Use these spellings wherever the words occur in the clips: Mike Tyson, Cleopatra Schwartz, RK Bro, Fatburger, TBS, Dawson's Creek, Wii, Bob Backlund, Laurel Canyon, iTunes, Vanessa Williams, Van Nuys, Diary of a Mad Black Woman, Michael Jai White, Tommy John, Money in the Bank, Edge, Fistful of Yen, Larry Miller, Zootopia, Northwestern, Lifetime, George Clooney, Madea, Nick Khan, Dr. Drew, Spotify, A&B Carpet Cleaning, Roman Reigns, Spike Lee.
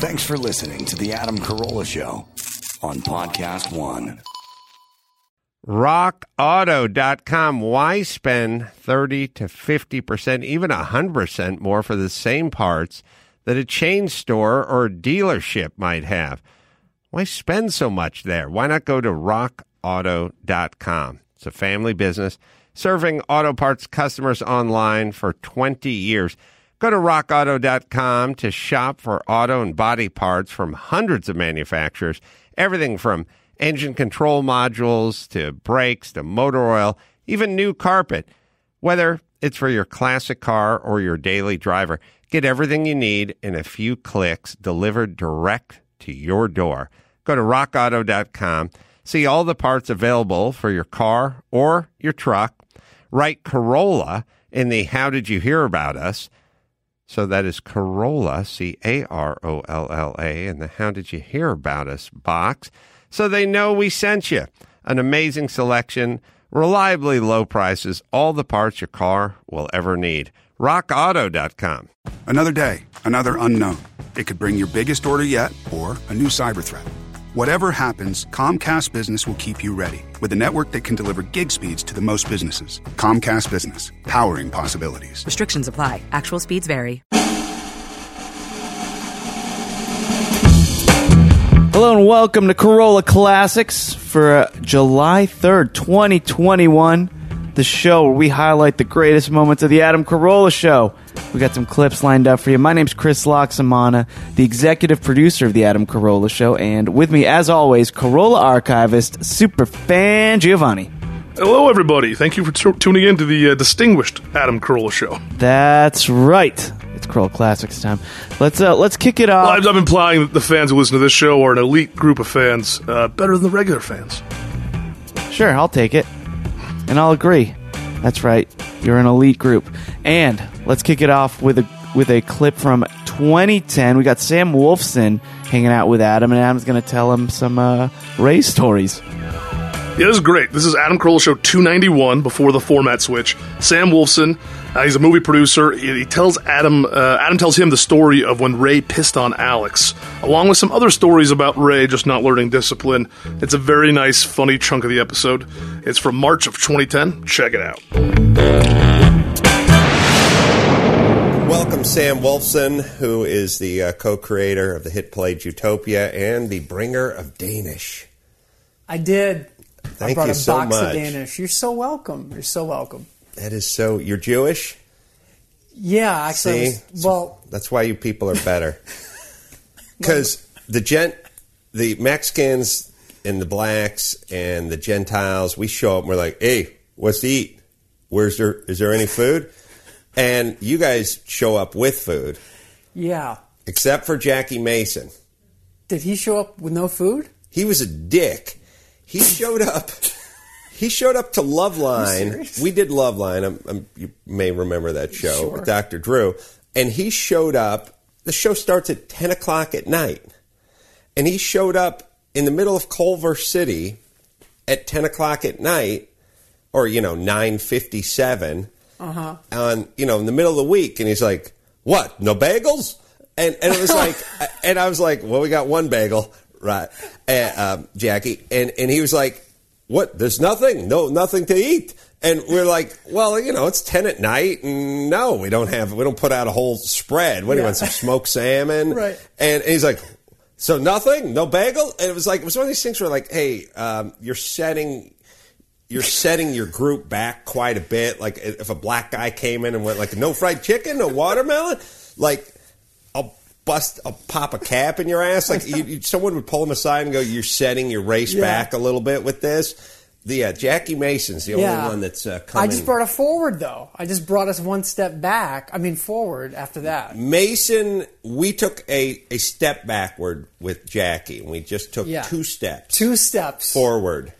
Thanks for listening to The Adam Carolla Show on Podcast One. RockAuto.com. Why spend 30 to 50%, even 100% more for the same parts that a chain store or dealership might have? Why spend so much there? Why not go to RockAuto.com? It's a family business serving auto parts customers online for 20 years. Go to rockauto.com to shop for auto and body parts from hundreds of manufacturers, everything from engine control modules to brakes to motor oil, even new carpet. Whether it's for your classic car or your daily driver, get everything you need in a few clicks delivered direct to your door. Go to rockauto.com, see all the parts available for your car or your truck. Write Carolla in the How Did You Hear About Us? So that is Carolla, C-A-R-O-L-L-A, in the How Did You Hear About Us box, so they know we sent you. An amazing selection, reliably low prices, all the parts your car will ever need. RockAuto.com. Another day, another unknown. It could bring your biggest order yet or a new cyber threat. Whatever happens, Comcast Business will keep you ready with a network that can deliver gig speeds to the most businesses. Comcast Business, powering possibilities. Restrictions apply. Actual speeds vary. Hello and welcome to Carolla Classics for July 3rd, 2021. The show where we highlight the greatest moments of the Adam Carolla Show. We got some clips lined up for you. My name's Chris Laxamana, the executive producer of The Adam Carolla Show, and with me, as always, Carolla archivist, superfan Giovanni. Hello, everybody. Thank you for tuning in to the distinguished Adam Carolla Show. That's right. It's Carolla Classics time. Let's kick it off. Well, I'm implying that the fans who listen to this show are an elite group of fans, better than the regular fans. Sure, I'll take it. And I'll agree. That's right. You're an elite group. And let's kick it off with a clip from 2010. We got Sam Wolfson hanging out with Adam, and Adam's going to tell him some race stories. Yeah, this is great. This is Adam Carolla Show 291, before the format switch. Sam Wolfson, he's a movie producer. He tells Adam tells him the story of when Ray pissed on Alex, along with some other stories about Ray just not learning discipline. It's a very nice, funny chunk of the episode. It's from March of 2010. Check it out. Welcome, Sam Wolfson, who is the co-creator of the hit play Zootopia and the bringer of Danish. I did. Thank you so much. I brought a box of Danish. You're so welcome. You're so welcome. That is so... You're Jewish? Yeah, actually. Well, that's why you people are better. Because the Mexicans and the blacks and the Gentiles, we show up and we're like, hey, what's to eat? Is there any food? And you guys show up with food. Yeah. Except for Jackie Mason. Did he show up with no food? He was a dick. He showed up to Loveline. We did Loveline. You may remember that show, sure, with Dr. Drew. And he showed up. The show starts at 10 o'clock at night. And he showed up in the middle of Culver City at 10 o'clock at night, or, 9:57, in the middle of the week. And he's like, what, no bagels? And it was like, and I was like, well, we got one bagel. Right. Jackie. And he was like, what? There's nothing. No, nothing to eat. And we're like, well, it's 10 at night. And no, we don't put out a whole spread. What do you want? Some smoked salmon. Right. And he's like, so nothing, no bagel. And it was one of these things where like, hey, you're setting your group back quite a bit. Like if a black guy came in and went like, no fried chicken, no watermelon, like, I'll pop a cap in your ass. Like someone would pull him aside and go, you're setting your race back a little bit with this. Jackie Mason's the only one that's coming. I just brought it forward, though. I just brought us one step back. I mean, forward after that. Mason, we took a step backward with Jackie, and we just took two steps. 2 steps. Forward.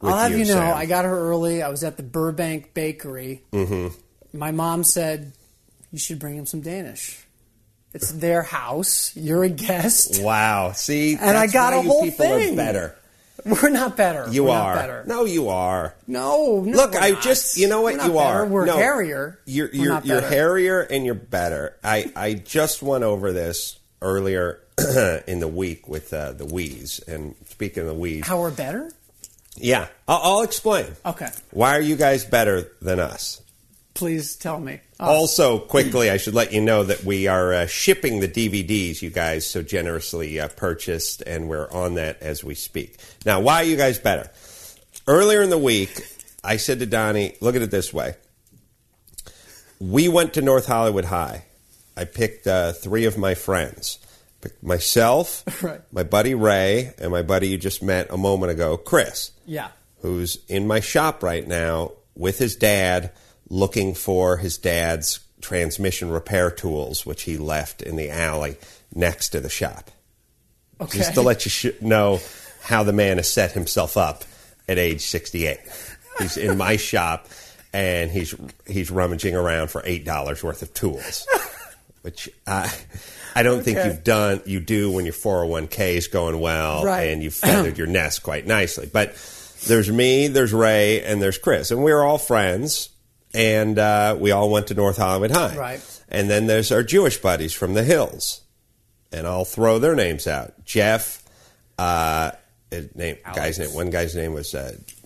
I'll have you know, Sam. I got her early. I was at the Burbank Bakery. Mm-hmm. My mom said, you should bring him some Danish. It's their house. You're a guest. Wow. See, and I got a whole people thing. Are better. We're not better. We're are. Not better. No, you are. No. Look, we're not. You know what? We're not you better. Are. We're no, hairier. You're hairier and you're better. I just went over this earlier in the week with the Wheeze. And speaking of the Wheeze, how we're better? Yeah, I'll explain. Okay. Why are you guys better than us? Please tell me. Also, quickly, I should let you know that we are shipping the DVDs you guys so generously purchased, and we're on that as we speak. Now, why are you guys better? Earlier in the week, I said to Donnie, look at it this way. We went to North Hollywood High. I picked three of my friends. Myself, right. My buddy Ray, and my buddy you just met a moment ago, Chris. Yeah. Who's in my shop right now with his dad, looking for his dad's transmission repair tools, which he left in the alley next to the shop. Okay. Just to let you know how the man has set himself up at age 68. He's in my shop, and he's rummaging around for $8 worth of tools. Which I don't think you've done. You do when your 401k is going well, right. And you've feathered your nest quite nicely. But there's me, there's Ray, and there's Chris, and we're all friends, and we all went to North Hollywood High. Right. And then there's our Jewish buddies from the hills, and I'll throw their names out. Jeff, one guy's name was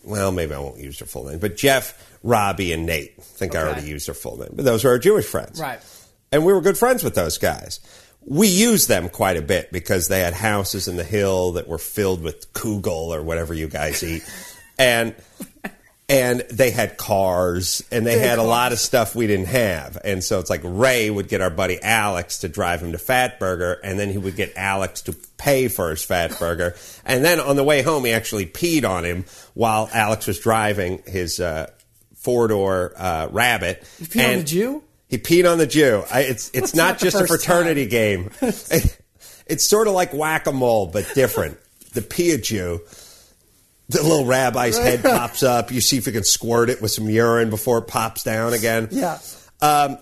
well, maybe I won't use their full name, but Jeff, Robbie, and Nate. I think I already used their full name, but those are our Jewish friends, right? And we were good friends with those guys. We used them quite a bit because they had houses in the hill that were filled with kugel or whatever you guys eat. And they had cars, and they had a lot of stuff we didn't have. And so it's like Ray would get our buddy Alex to drive him to Fatburger, and then he would get Alex to pay for his Fatburger. And then on the way home, he actually peed on him while Alex was driving his four-door Rabbit. You peed on the Jew? He peed on the Jew. It's not just a fraternity game. It's sort of like whack-a-mole, but different. The pee a Jew. The little rabbi's head pops up. You see if you can squirt it with some urine before it pops down again. Yeah.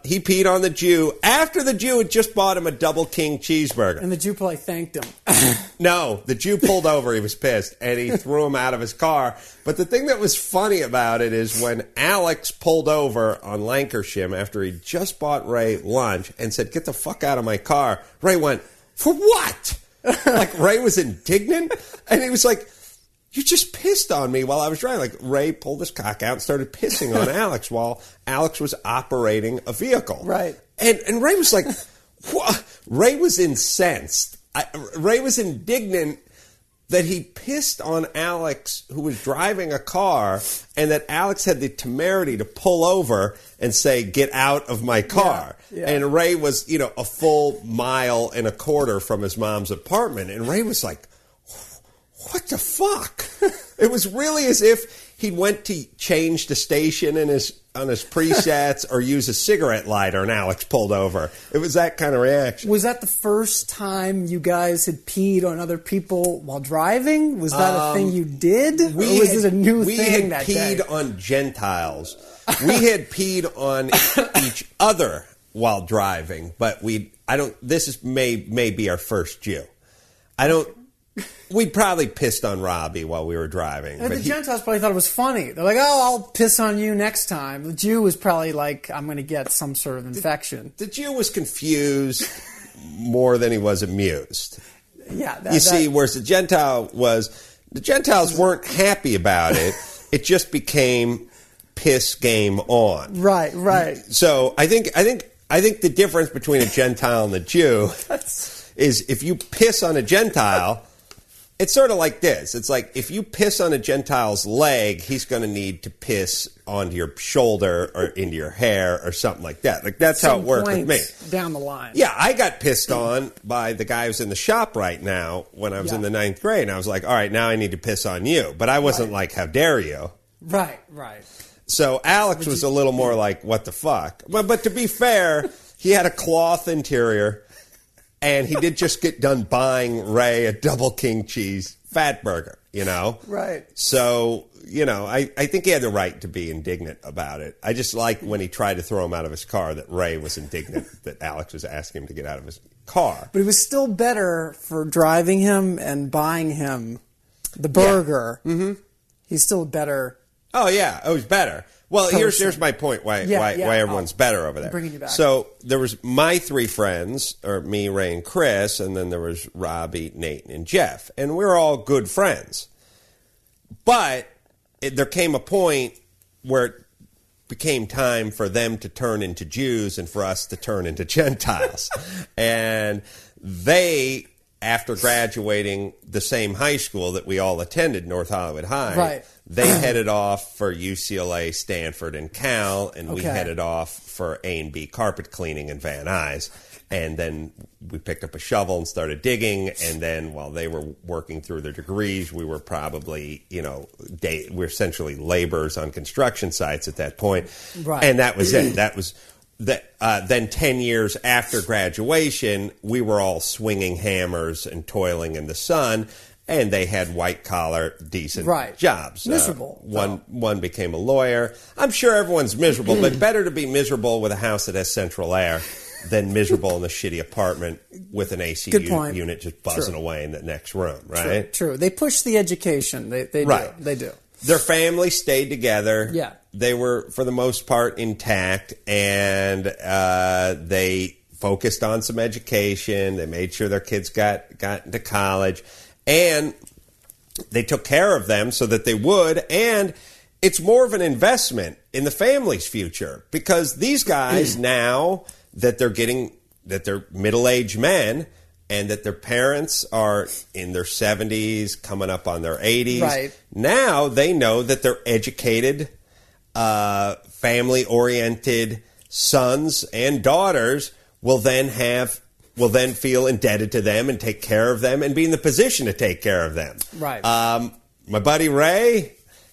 He peed on the Jew after the Jew had just bought him a double king cheeseburger. And the Jew probably thanked him. No, the Jew pulled over. He was pissed, and he threw him out of his car. But the thing that was funny about it is when Alex pulled over on Lancashire after he just bought Ray lunch and said, "Get the fuck out of my car," Ray went, "For what?" Like Ray was indignant, and he was like, "You just pissed on me while I was driving." Like, Ray pulled his cock out and started pissing on Alex while Alex was operating a vehicle. Right. And Ray was like, what? Ray was incensed. Ray was indignant that he pissed on Alex, who was driving a car, and that Alex had the temerity to pull over and say, "Get out of my car." Yeah, yeah. And Ray was, a full mile and a quarter from his mom's apartment. And Ray was like, what the fuck? It was really as if he went to change the station on his presets or use a cigarette lighter, and Alex pulled over. It was that kind of reaction. Was that the first time you guys had peed on other people while driving? Was that a thing you did? Or was it a new thing that day? We had peed on Gentiles. We had peed on each other while driving, but this may be our first Jew. We'd probably pissed on Robbie while we were driving. And the Gentiles probably thought it was funny. They're like, "Oh, I'll piss on you next time." The Jew was probably like, "I'm going to get some sort of infection." The Jew was confused more than he was amused. Yeah. Whereas the Gentiles weren't happy about it. It just became piss game on. Right. So I think the difference between a Gentile and a Jew is if you piss on a Gentile... It's sort of like this. It's like if you piss on a Gentile's leg, he's going to need to piss onto your shoulder or into your hair or something like that. Like that's how it worked with me. Down the line. Yeah, I got pissed on by the guy who's in the shop right now when I was in the 9th grade. And I was like, all right, now I need to piss on you. But I wasn't like, how dare you? Right. So Alex was a little more like, what the fuck? But to be fair, he had a cloth interior. And he did just get done buying Ray a double king cheese Fatburger, Right. So, I think he had the right to be indignant about it. I just like when he tried to throw him out of his car that Ray was indignant that Alex was asking him to get out of his car. But it was still better for driving him and buying him the burger. Yeah. Mm-hmm. He's still better. Oh, yeah. It was better. Well, here's my point. Why everyone's better over there? Bringing you back. So there was my three friends, or me, Ray, and Chris, and then there was Robbie, Nate, and Jeff, and we were all good friends. But there came a point where it became time for them to turn into Jews and for us to turn into Gentiles, and they, after graduating the same high school that we all attended, North Hollywood High. Right. They headed off for UCLA, Stanford, and Cal, and we headed off for A&B Carpet Cleaning in Van Nuys. And then we picked up a shovel and started digging, and then while they were working through their degrees, we were probably, we're essentially laborers on construction sites at that point. Right. And that was it. That was... Then 10 years after graduation, we were all swinging hammers and toiling in the sun. And they had white-collar, decent jobs. Miserable. One became a lawyer. I'm sure everyone's miserable, but better to be miserable with a house that has central air than miserable in a shitty apartment with an AC unit just buzzing away in the next room, right? True. They push the education. They do. Their family stayed together. Yeah. They were, for the most part, intact, and they focused on some education. They made sure their kids got into college. And they took care of them so that they would. And it's more of an investment in the family's future, because these guys now that they're middle-aged men and that their parents are in their 70s, coming up on their 80s. Right. Now they know that they're educated, family-oriented sons and daughters will then feel indebted to them and take care of them and be in the position to take care of them. Right. My buddy Ray,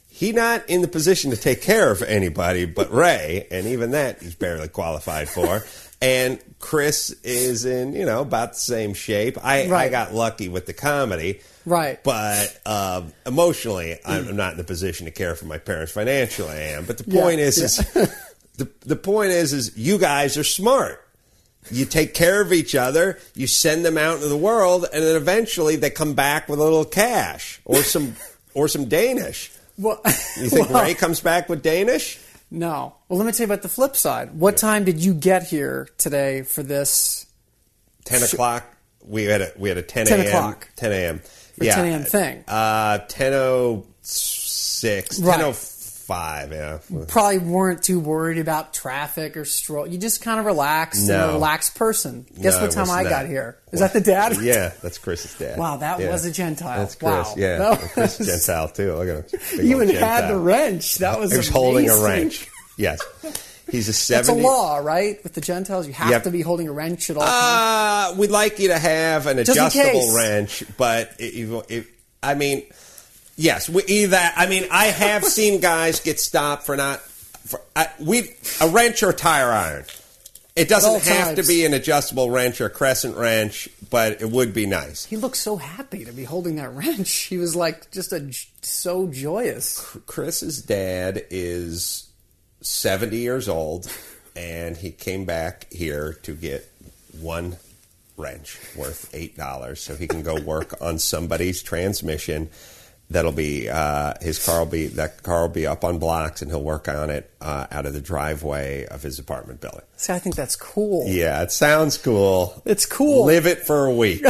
he's not in the position to take care of anybody but Ray, and even that he's barely qualified for. And Chris is in, about the same shape. I got lucky with the comedy. Right. But emotionally, I'm not in the position to care for my parents. Financially, I am. But the point is you guys are smart. You take care of each other, you send them out into the world, and then eventually they come back with a little cash or some Danish. Well, you think Ray comes back with Danish? No. Well, let me tell you about the flip side. What time did you get here today for this? 10 o'clock. We had a 10 a.m. 10 a.m. Yeah. 10 a.m. thing. 10:06. 10:05, yeah. Probably weren't too worried about traffic or stroll. You just kind of relaxed. No. You're a relaxed person. Guess what time I got here? Is that the dad? Yeah, that's Chris's dad. Wow, that was a Gentile. That's Chris. Wow. Yeah, Chris is Gentile too. Look at him. You even had the wrench. That was amazing. He was holding a wrench. Yes. He's a 70. It's a law, right? With the Gentiles, you have to be holding a wrench at all times. We'd like you to have an adjustable wrench, but yes, I have seen guys get stopped for a wrench or tire iron. It doesn't have to be an adjustable wrench or crescent wrench, but it would be nice. He looked so happy to be holding that wrench. He was like so joyous. Chris's dad is 70 years old, and he came back here to get one wrench worth $8 so he can go work on somebody's transmission. That'll be that car will be up on blocks, and he'll work on it out of the driveway of his apartment building. See, I think that's cool. Yeah, it sounds cool. It's cool. Live it for a week.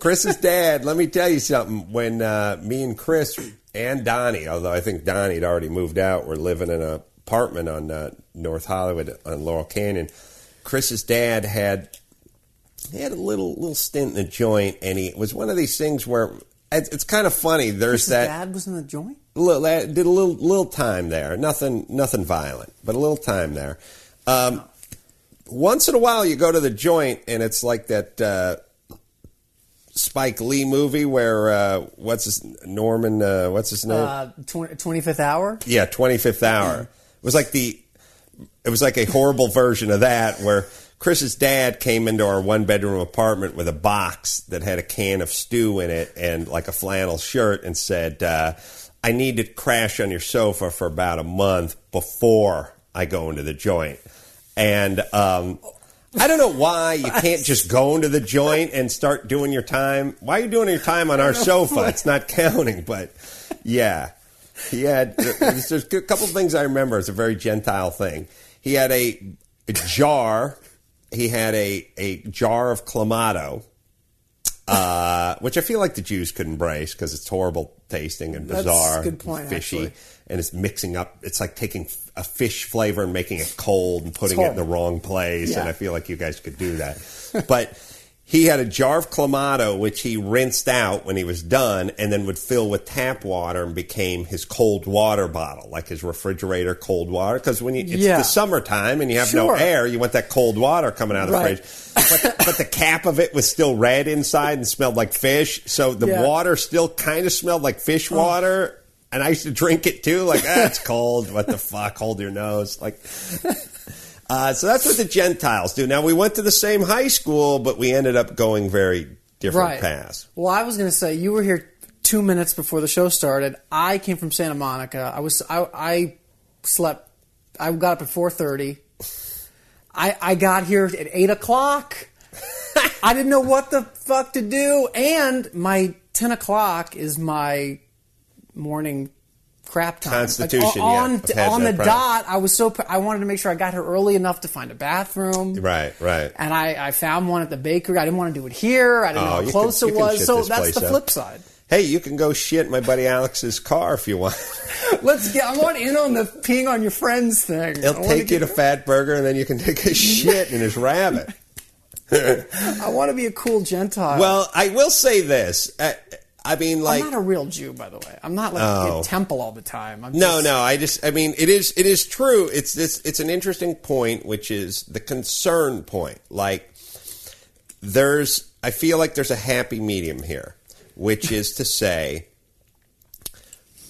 Chris's dad, let me tell you something. When me and Chris and Donnie, although I think Donnie had already moved out, were living in an apartment on North Hollywood on Laurel Canyon, Chris's dad had... He had a little stint in the joint, and it was one of these things where it's kind of funny. There's that dad was in the joint. Did a little time there. Nothing violent, but a little time there. Once in a while, you go to the joint, and it's like that Spike Lee movie where what's his name? 25th Hour. Yeah, 25th Hour. It was like a horrible version of that where Chris's dad came into our one-bedroom apartment with a box that had a can of stew in it and like a flannel shirt and said, I need to crash on your sofa for about a month before I go into the joint. And I don't know why you can't just go into the joint and start doing your time. Why are you doing your time on our sofa? It's not counting, but yeah. Yeah, there's a couple of things I remember. It's a very Gentile thing. He had a jar. He had a jar of clamato, which I feel like the Jews could embrace because it's horrible tasting and bizarre. That's a good point, and fishy. Actually. And it's mixing up. It's like taking a fish flavor and making it cold and putting it in the wrong place. Yeah. And I feel like you guys could do that. But he had a jar of clamato, which he rinsed out when he was done and then would fill with tap water and became his cold water bottle, like his refrigerator cold water. Because when it's the summertime and you have no air, you want that cold water coming out of the fridge. But the cap of it was still red inside and smelled like fish. So the water still kind of smelled like fish water. And I used to drink it, too. Like, it's cold. What the fuck? Hold your nose. Like, so that's what the Gentiles do. Now, we went to the same high school, but we ended up going very different paths. Well, I was going to say, you were here 2 minutes before the show started. I came from Santa Monica. I slept. I got up at 4:30. I got here at 8 o'clock. I didn't know what the fuck to do. And my 10 o'clock is my morning crap time. Constitution, like, on the dot, I was so... I wanted to make sure I got here early enough to find a bathroom. Right. And I found one at the bakery. I didn't want to do it here. I didn't know how close it was. So that's the flip side. Hey, you can go shit my buddy Alex's car if you want. I want in on the peeing on your friends thing. He'll take you to Fatburger and then you can take a shit in his rabbit. I want to be a cool Gentile. Well, I will say this. I mean, like, I'm not a real Jew, by the way. I'm not like in temple all the time. I mean, it is true. It's an interesting point, which is the concern point. Like, I feel like there's a happy medium here, which is to say,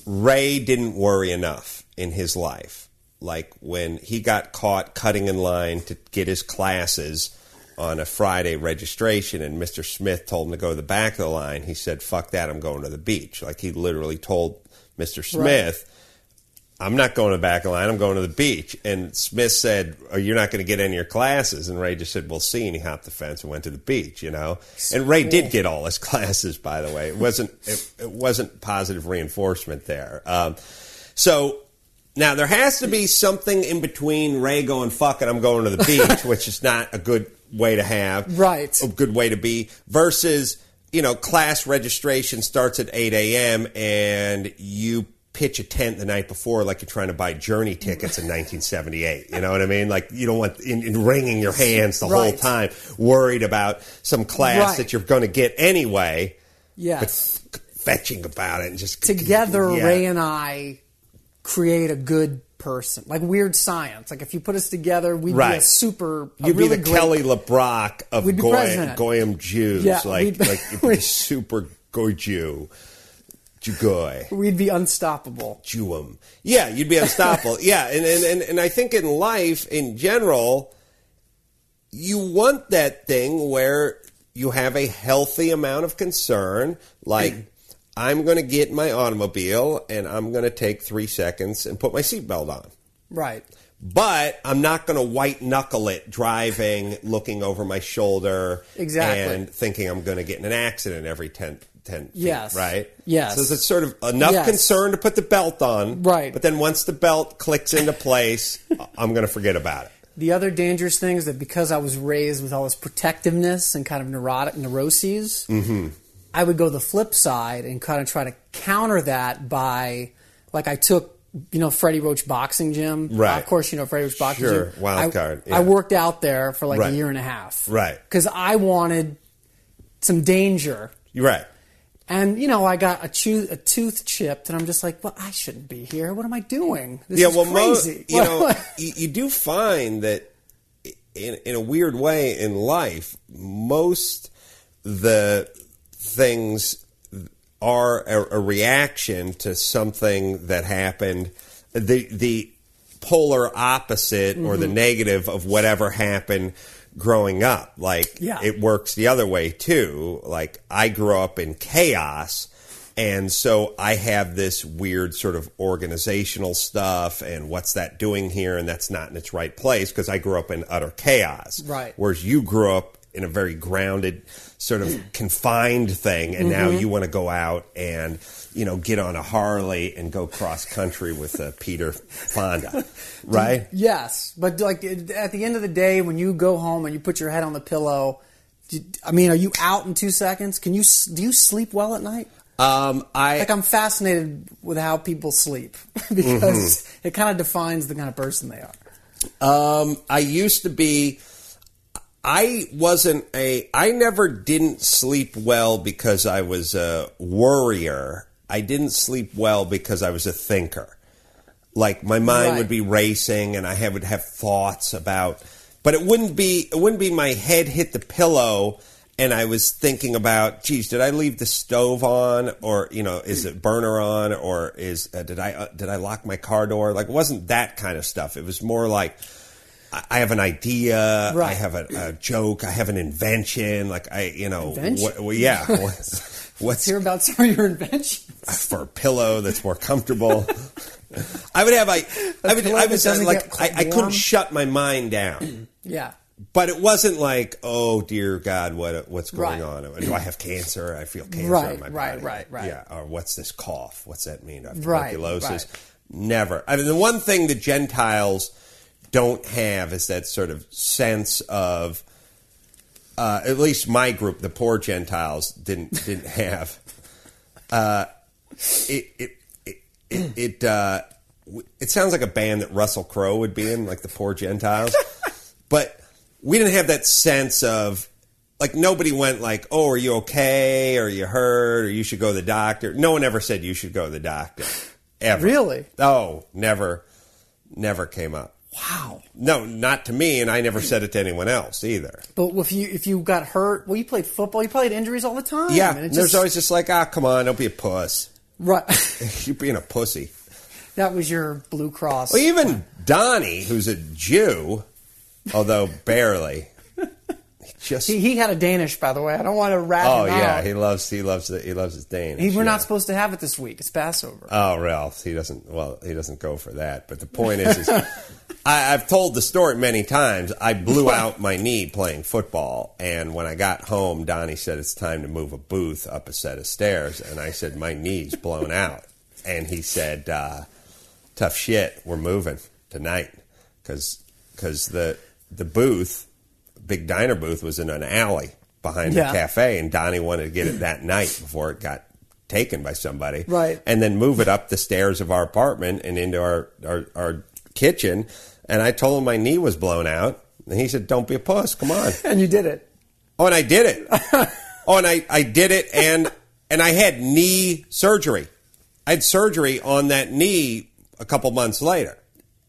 Ray didn't worry enough in his life. Like when he got caught cutting in line to get his classes on a Friday registration, and Mr. Smith told him to go to the back of the line. He said, fuck that, I'm going to the beach. Like, he literally told Mr. Smith, I'm not going to the back of the line, I'm going to the beach. And Smith said, oh, you're not going to get any of your classes. And Ray just said, we'll see. And he hopped the fence and went to the beach, you know. And Ray did get all his classes, by the way. It wasn't positive reinforcement there. So... Now, there has to be something in between Ray going, fuck it, I'm going to the beach, which is not a good way to have. Right. A good way to be. Versus, you know, class registration starts at 8 a.m. and you pitch a tent the night before like you're trying to buy Journey tickets in 1978. You know what I mean? Like, you don't want in wringing your hands the whole time, worried about some class that you're going to get anyway. Yes. But fetching about it. And just together, Ray and I... create a good person, like Weird Science. Like if you put us together, we'd be a super. You'd really be the Kelly LeBrock of Goyim Jews. Yeah, you'd be super Goy Jew. Jugoy. We'd be unstoppable. Jewum. Yeah, you'd be unstoppable. Yeah, and I think in life in general, you want that thing where you have a healthy amount of concern, like. I'm going to get my automobile and I'm going to take 3 seconds and put my seatbelt on. Right. But I'm not going to white knuckle it driving, looking over my shoulder. Exactly. And thinking I'm going to get in an accident every 10 feet. Yes. Right? Yes. So it's sort of enough concern to put the belt on. Right. But then once the belt clicks into place, I'm going to forget about it. The other dangerous thing is that because I was raised with all this protectiveness and kind of neuroses. Mm-hmm. I would go the flip side and kind of try to counter that by, like, I took, you know, Freddie Roach Boxing Gym. Right. Of course, you know, Freddie Roach Boxing Gym. Sure, wild card. Yeah. I worked out there for like a year and a half. Right. Because I wanted some danger. Right. And, you know, I got a tooth chipped, and I'm just like, well, I shouldn't be here. What am I doing? This is crazy. You know, you do find that in a weird way in life, most the... things are a reaction to something that happened, the polar opposite or the negative of whatever happened growing up. Like, it works the other way, too. Like, I grew up in chaos, and so I have this weird sort of organizational stuff and what's that doing here, and that's not in its right place because I grew up in utter chaos. Right. Whereas you grew up in a very grounded sort of confined thing. And now you want to go out and, you know, get on a Harley and go cross country with Peter Fonda, right? Yes. But like at the end of the day, when you go home and you put your head on the pillow, I mean, are you out in 2 seconds? Do you sleep well at night? I'm fascinated with how people sleep because it kind of defines the kind of person they are. I never didn't sleep well because I was a worrier. I didn't sleep well because I was a thinker. Like my mind would be racing and I would have thoughts about, but it wouldn't be my head hit the pillow and I was thinking about, geez, did I leave the stove on, or you know, is the burner on, or is did I lock my car door? Like, it wasn't that kind of stuff. It was more like I have an idea, I have a joke, I have an invention. Like let's hear about some of your inventions for a pillow that's more comfortable. I couldn't shut my mind down. Yeah. But it wasn't like, oh, dear God, what's going on? Do I have cancer? I feel cancer in my body. Right. Yeah, or what's this cough? What's that mean? I have tuberculosis. Never. I mean, the one thing the Gentiles don't have is that sort of sense of, at least my group, the poor Gentiles, didn't have. It sounds like a band that Russell Crowe would be in, like the Poor Gentiles. But we didn't have that sense of, like, nobody went like, oh, are you okay? Or are you hurt? Or you should go to the doctor? No one ever said you should go to the doctor, ever. Really? Oh, never came up. Wow. No, not to me, and I never said it to anyone else either. But if you got hurt, well, you played football, you played injuries all the time. Yeah, and there's always just like, come on, don't be a puss. Right. You're being a pussy. That was your Blue Cross. Well, even Donnie, who's a Jew... Although barely, he had a Danish. By the way, I don't want to rat him out. Oh yeah, he loves his Danish. We're not supposed to have it this week. It's Passover. Oh, Ralph, he doesn't go for that. But the point is I've told the story many times. I blew out my knee playing football, and when I got home, Donnie said it's time to move a booth up a set of stairs, and I said my knee's blown out, and he said, "Tough shit, we're moving tonight because the booth, big diner booth, was in an alley behind the cafe, and Donnie wanted to get it that night before it got taken by somebody. Right. And then move it up the stairs of our apartment and into our kitchen. And I told him my knee was blown out. And he said, don't be a puss. Come on. And you did it. Oh, and I did it. I did it. And I had knee surgery. I had surgery on that knee a couple months later.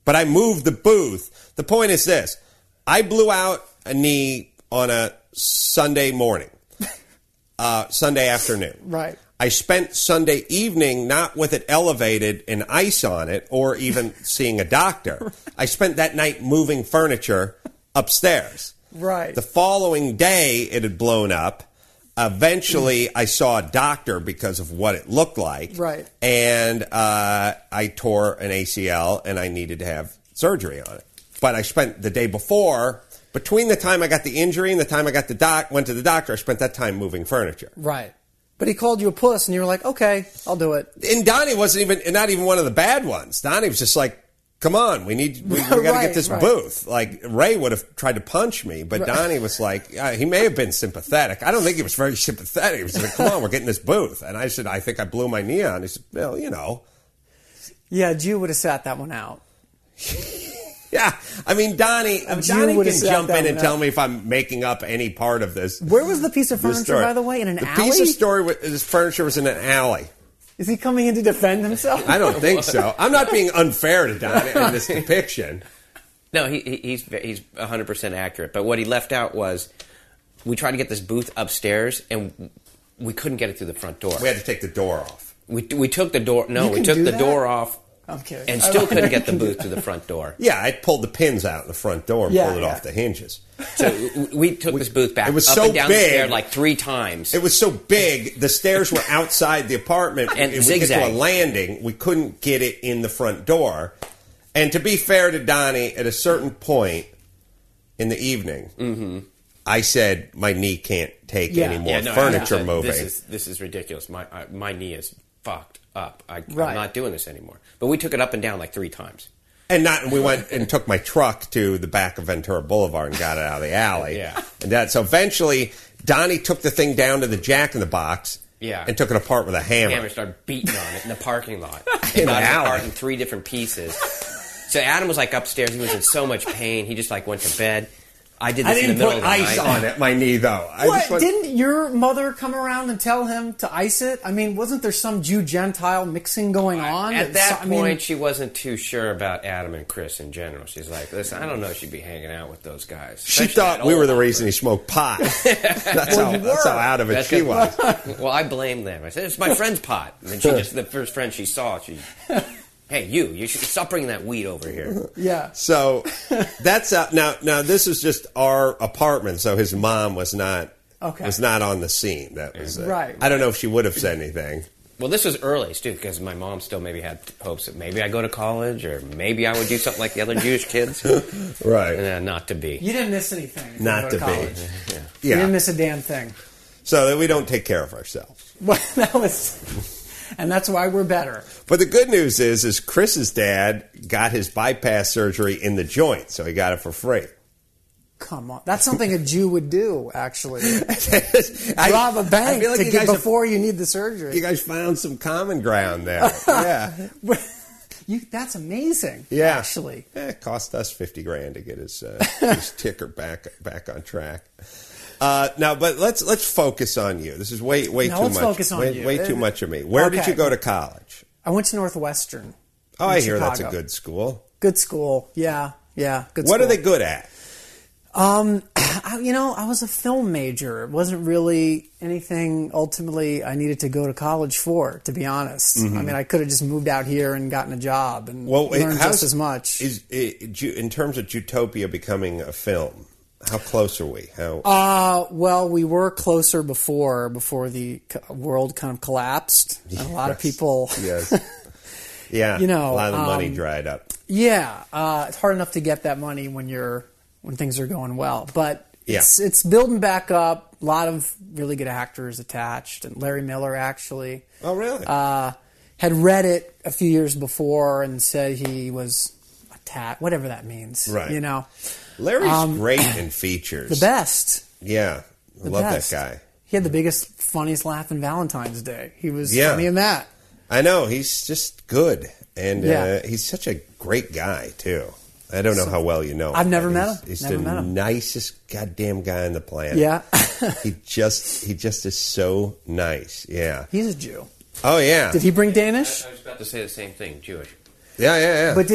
But I moved the booth. The point is this. I blew out a knee on a Sunday morning, Sunday afternoon. Right. I spent Sunday evening not with it elevated and ice on it or even seeing a doctor. I spent that night moving furniture upstairs. Right. The following day, it had blown up. Eventually, I saw a doctor because of what it looked like. Right. And I tore an ACL, and I needed to have surgery on it. But I spent the day before, between the time I got the injury and the time I got went to the doctor, I spent that time moving furniture. Right. But he called you a puss, and you were like, okay, I'll do it. And Donnie wasn't even, not even one of the bad ones. Donnie was just like, come on, we got to get this booth. Like, Ray would have tried to punch me, but Donnie was like, he may have been sympathetic. I don't think he was very sympathetic. He was like, come on, we're getting this booth. And I said, I think I blew my knee on. He said, well, you know. Yeah, Jew would have sat that one out. Yeah, I mean, Donnie can jump in and tell me if I'm making up any part of this. Where was the piece of furniture, by the way, in an alley? The piece of furniture was in an alley. Is he coming in to defend himself? I don't think so. I'm not being unfair to Donnie in this depiction. No, he's 100% accurate. But what he left out was, we tried to get this booth upstairs, and we couldn't get it through the front door. We had to take the door off. We took the door. No, we took the door off. Okay. And still couldn't get the booth to the front door. Yeah, I pulled the pins out the front door and pulled it off the hinges. So we took this booth back up and down the stair like 3 times. It was so big, the stairs were outside the apartment. And we get to a landing, we couldn't get it in the front door. And to be fair to Donnie, at a certain point in the evening, I said my knee can't take any more furniture moving. This is ridiculous. My knee is fucked up. I'm not doing this anymore. But we took it up and down like 3 times. We went and took my truck to the back of Ventura Boulevard and got it out of the alley. So eventually, Donnie took the thing down to the Jack in the Box. Yeah. And took it apart with a hammer. Hammer started beating on it in the parking lot. It got it apart in 3 different pieces. So Adam was like upstairs. He was in so much pain. He just like went to bed. I did this in the middle of the night. I didn't put ice on it, my knee, though. Didn't your mother come around and tell him to ice it? I mean, wasn't there some Jew-Gentile mixing going on? At that point, she wasn't too sure about Adam and Chris in general. She's like, listen, I don't know if she'd be hanging out with those guys. She thought we were the reason he smoked pot. That's how out of it she was. Well, I blamed them. I said, it's my friend's pot. And then she just, the first friend she saw, she... Hey, you should stop bringing that weed over here. Yeah. So that's out. Now this is just our apartment, so his mom was not on the scene. That was right. I don't know if she would have said anything. Well, this was early, too, because my mom still maybe had hopes that maybe I'd go to college or maybe I would do something like the other Jewish kids. Right. Not to be. You didn't miss anything. Not to college. Be. Yeah. You didn't miss a damn thing. So that we don't take care of ourselves. Well, that was... And that's why we're better. But the good news is Chris's dad got his bypass surgery in the joint, so he got it for free. Come on. That's something a Jew would do, actually. Rob a bank before you need the surgery. You guys found some common ground there. Yeah. That's amazing, actually. Yeah, it cost us $50,000 to get his ticker back on track. Now, but let's focus on you. This is way too much. Focus on you. Way too much of me. Where did you go to college? I went to Northwestern. Oh, I hear that's a good school. Good school, yeah. Good school. What are they good at? I was a film major. It wasn't really anything ultimately I needed to go to college for, to be honest. Mm-hmm. I mean, I could have just moved out here and gotten a job and learned just as much. In terms of Zootopia becoming a film. How close are we? Well, we were closer before the world kind of collapsed. Yes. And a lot of people... Yes. Yeah. A lot of the money dried up. Yeah. It's hard enough to get that money when things are going well. But it's building back up. A lot of really good actors attached. And Larry Miller, actually. Oh, really? Had read it a few years before and said he was attacked. Whatever that means. Right. Larry's great in features. The best. Yeah. I love that guy. He had the biggest, funniest laugh in Valentine's Day. He was funny in that. I know. He's just good. And he's such a great guy, too. I don't know how well you know him. I've never met him. He's the nicest goddamn guy on the planet. Yeah. He just is so nice. Yeah. He's a Jew. Oh, yeah. Did he bring Danish? I was about to say the same thing, Jewish. Yeah. But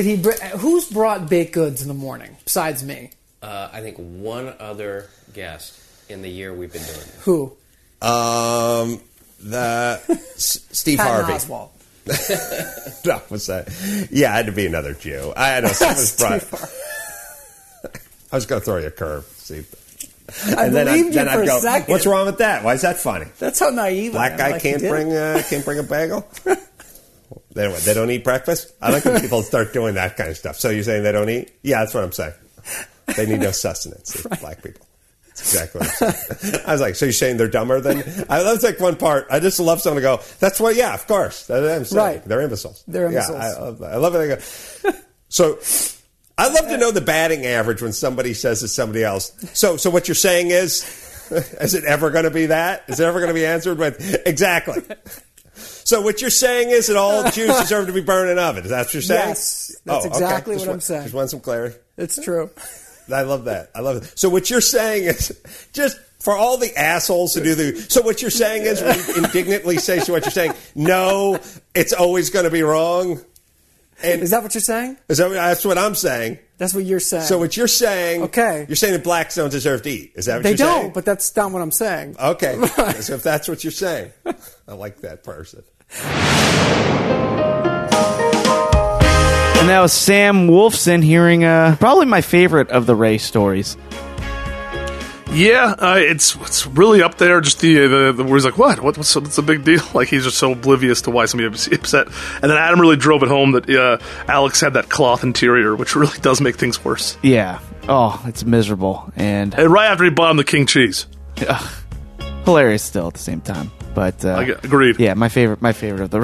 who's brought baked goods in the morning besides me? I think one other guest in the year we've been doing this. Who? Steve Harvey. Oswald. No, what's that? Yeah, I had to be another Jew. I know someone's brought. I was going to throw you a curve. See. I believed you for a second. What's wrong with that? Why is that funny? That's how naive. Black guy can't bring a bagel. Anyway, they don't eat breakfast? I like when people start doing that kind of stuff. So you're saying they don't eat? Yeah, that's what I'm saying. They need no sustenance, right. Black people. That's exactly what I'm saying. I was like, so you're saying they're dumber than... That's like one part. I just love someone to go, that's what, yeah, of course. That's right. They're imbeciles. They're imbeciles. Yeah, I love it. They go. So I'd love to know the batting average when somebody says to somebody else, so what you're saying is it ever going to be that? Is it ever going to be answered with, exactly. So what you're saying is that all Jews deserve to be burned in ovens. Is that what you're saying? Yes, that's exactly what I'm saying. Just want some clarity. It's true. I love that. I love it. So what you're saying is, just for all the assholes who do so what you're saying is, we indignantly say, so what you're saying, no, it's always going to be wrong. And is that what you're saying? That's what I'm saying. That's what you're saying. So what you're saying, you're saying that blacks don't deserve to eat. Is that what you're saying? They don't, but that's not what I'm saying. Okay. So if that's what you're saying, I like that person. And that was Sam Wolfson hearing probably my favorite of the Ray stories. Yeah, it's really up there. Just the where he's like, what? What's the big deal? Like, he's just so oblivious to why somebody would be upset. And then Adam really drove it home that Alex had that cloth interior, which really does make things worse. Yeah, Oh, it's miserable. And right after he bought him the king cheese. Hilarious still at the same time. But agreed. Yeah, my favorite of the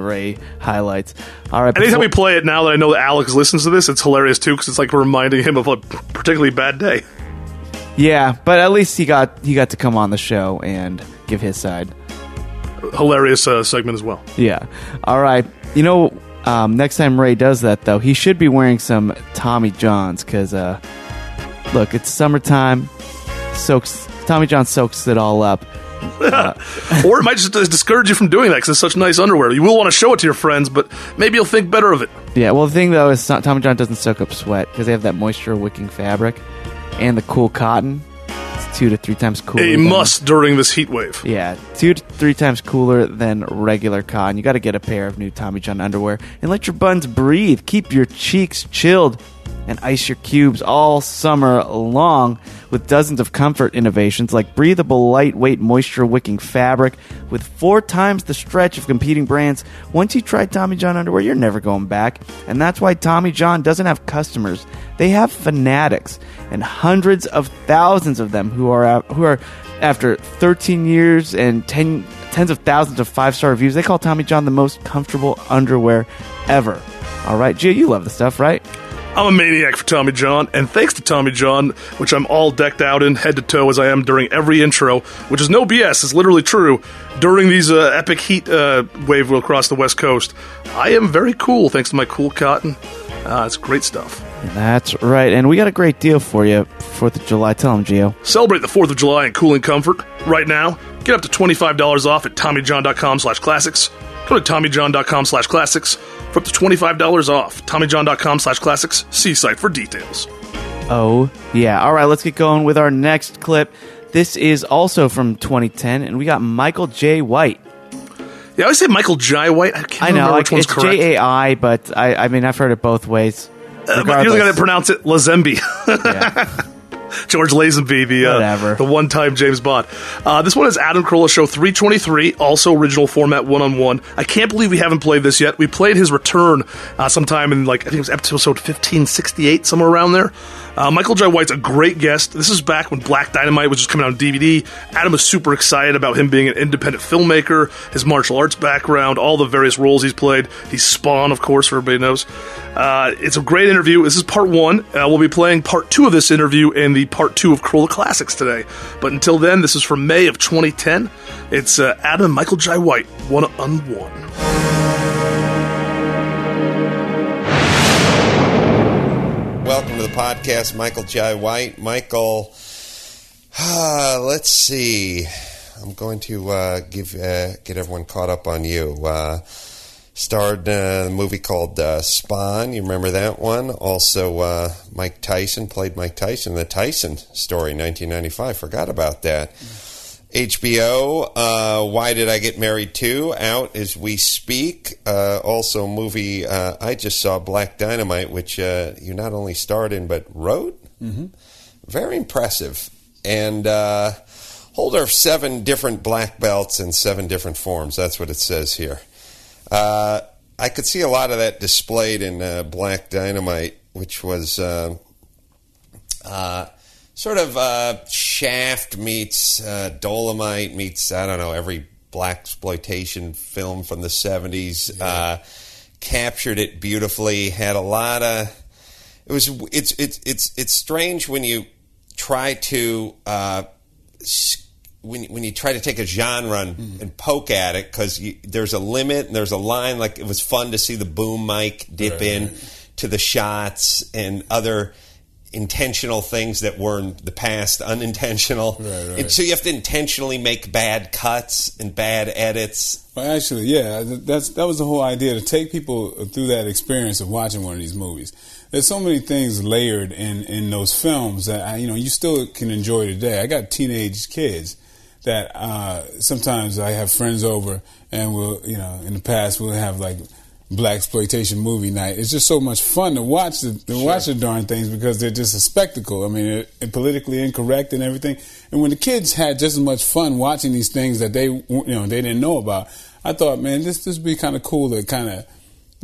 Ray highlights. All right. Anytime we play it now that I know that Alex listens to this, it's hilarious too because it's like reminding him of a particularly bad day. Yeah, but at least he got to come on the show and give his side. Hilarious segment as well. Yeah. All right. You know, next time Ray does that though, he should be wearing some Tommy Johns because look, it's summertime. Tommy John soaks it all up. Or it might just discourage you from doing that because it's such nice underwear. You will want to show it to your friends, but maybe you'll think better of it. Yeah, well, the thing, though, is Tommy John doesn't soak up sweat because they have that moisture-wicking fabric and the cool cotton. It's 2 to 3 times cooler. A must during this heat wave. Yeah, 2 to 3 times cooler than regular cotton. You got to get a pair of new Tommy John underwear and let your buns breathe. Keep your cheeks chilled and ice your cubes all summer long with dozens of comfort innovations like breathable, lightweight, moisture-wicking fabric with 4 times the stretch of competing brands. Once you try Tommy John underwear, you're never going back. And that's why Tommy John doesn't have customers. They have fanatics and hundreds of thousands of them who are after 13 years and tens of thousands of 5-star reviews. They call Tommy John the most comfortable underwear ever. All right, Gio, you love the stuff, right? I'm a maniac for Tommy John, and thanks to Tommy John, which I'm all decked out in, head to toe, as I am during every intro, which is no BS, it's literally true, during these epic heat wave across the West Coast, I am very cool thanks to my cool cotton. It's great stuff. That's right, and we got a great deal for you, 4th of July. Tell them, Gio. Celebrate the 4th of July in cooling comfort right now. Get up to $25 off at TommyJohn.com/classics. Go to TommyJohn.com/classics for up to $25 off. TommyJohn.com/classics. See site for details. Oh, yeah. All right, let's get going with our next clip. This is also from 2010, and we got Michael Jai White. Yeah, I always say Michael Jai White. I can't remember which one's correct. I know, it's J-A-I, but I mean, I've heard it both ways. But you're going to pronounce it Lazenby. Yeah. George Lazenby, the one-time James Bond. This one is Adam Carolla Show 323, also original format, one-on-one. I can't believe we haven't played this yet. We played his return sometime in, I think it was episode 1568, somewhere around there. Michael Jai White's a great guest. This is back when Black Dynamite was just coming out on DVD. Adam was super excited about him being an independent filmmaker, his martial arts background, all the various roles he's played. He's Spawn, of course, everybody knows. It's a great interview. This is part one. We'll be playing part two of this interview in the part two of Carolla Classics today. But until then, this is from May of 2010. It's Adam and Michael Jai White, one-on-one. Welcome to the podcast, Michael Jai White. Michael, let's see. I'm going to get everyone caught up on you. Starred in a movie called Spawn. You remember that one? Also, Mike Tyson played Mike Tyson. The Tyson Story, 1995. Forgot about that. HBO, Why Did I Get Married To? Out as we speak. Also, movie I just saw, Black Dynamite, which you not only starred in, but wrote. Mm-hmm. Very impressive. And holder of 7 different black belts in 7 different forms. That's what it says here. I could see a lot of that displayed in Black Dynamite, which was... sort of Shaft meets Dolomite meets, I don't know, every blaxploitation film from the 70s. Yeah. Captured it beautifully. Had a lot of... It's strange when you try to... when you try to take a genre and poke at it, because there's a limit and there's a line. Like, it was fun to see the boom mic dip in to the shots and other... intentional things that were in the past unintentional. Right. And so you have to intentionally make bad cuts and bad edits. Well, actually, yeah, that was the whole idea, to take people through that experience of watching one of these movies. There's so many things layered in those films that you still can enjoy today. I got teenage kids that sometimes I have friends over, and in the past we'll have like blaxploitation movie night. It's just so much fun to watch the darn things, because they're just a spectacle. I mean, they're politically incorrect and everything. And when the kids had just as much fun watching these things that they they didn't know about, I thought, man, this would be kind of cool to kind of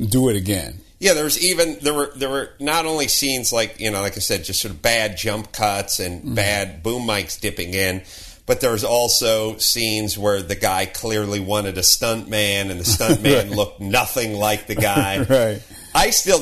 do it again. Yeah, there were not only scenes like, you know, like I said, just sort of bad jump cuts and mm-hmm. bad boom mics dipping in, but there was also scenes where the guy clearly wanted a stuntman and the stuntman right. looked nothing like the guy. Right.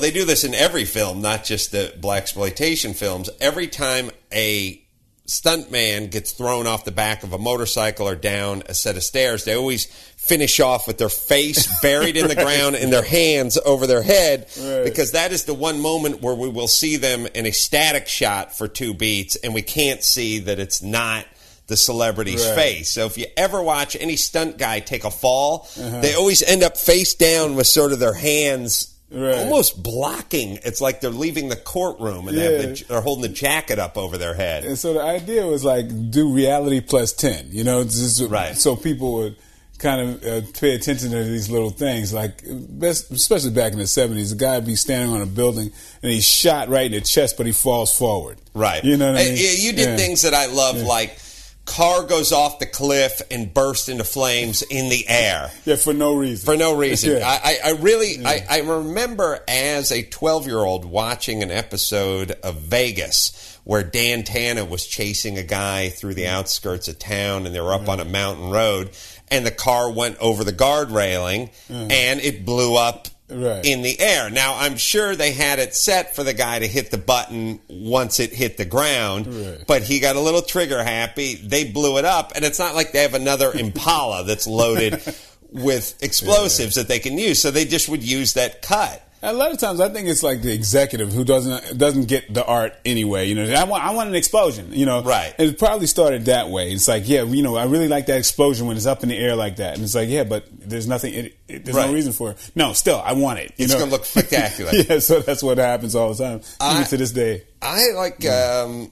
They do this in every film, not just the blaxploitation films. Every time a stuntman gets thrown off the back of a motorcycle or down a set of stairs, they always finish off with their face buried in the right. ground and their hands over their head, right. because that is the one moment where we will see them in a static shot for two beats, and we can't see that it's not the celebrity's right. face. So if you ever watch any stunt guy take a fall, uh-huh. they always end up face down with sort of their hands right. almost blocking. It's like they're leaving the courtroom and yeah. they're holding the jacket up over their head. And so the idea was like do reality plus 10, you know, just right. so people would kind of pay attention to these little things. Like, especially back in the 70s, a guy would be standing on a building and he's shot right in the chest, but he falls forward. Right. You know what I mean? You did yeah. things that I love, yeah. like car goes off the cliff and bursts into flames in the air. Yeah, for no reason. For no reason. Yeah. I remember as a 12-year-old watching an episode of Vegas where Dan Tana was chasing a guy through the outskirts of town, and they were up right. on a mountain road, and the car went over the guard railing, mm-hmm. and it blew up right. in the air. Now, I'm sure they had it set for the guy to hit the button once it hit the ground, right. but he got a little trigger happy. They blew it up, and it's not like they have another Impala that's loaded with explosives yeah. that they can use, so they just would use that cut. A lot of times, I think it's like the executive who doesn't get the art anyway. You know, I want an explosion. You know, right? It probably started that way. It's like, yeah, you know, I really like that explosion when it's up in the air like that, and it's like, yeah, but there's nothing. There's right. no reason for it. No, still, I want it. It's going to look spectacular. Yeah, so that's what happens all the time, even to this day. I like. Yeah.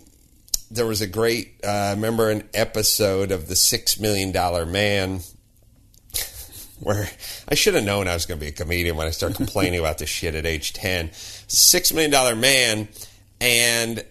There was a great. I remember an episode of The $6 Million Man. Where I should have known I was going to be a comedian when I started complaining about this shit at age 10. $6 Million Man, and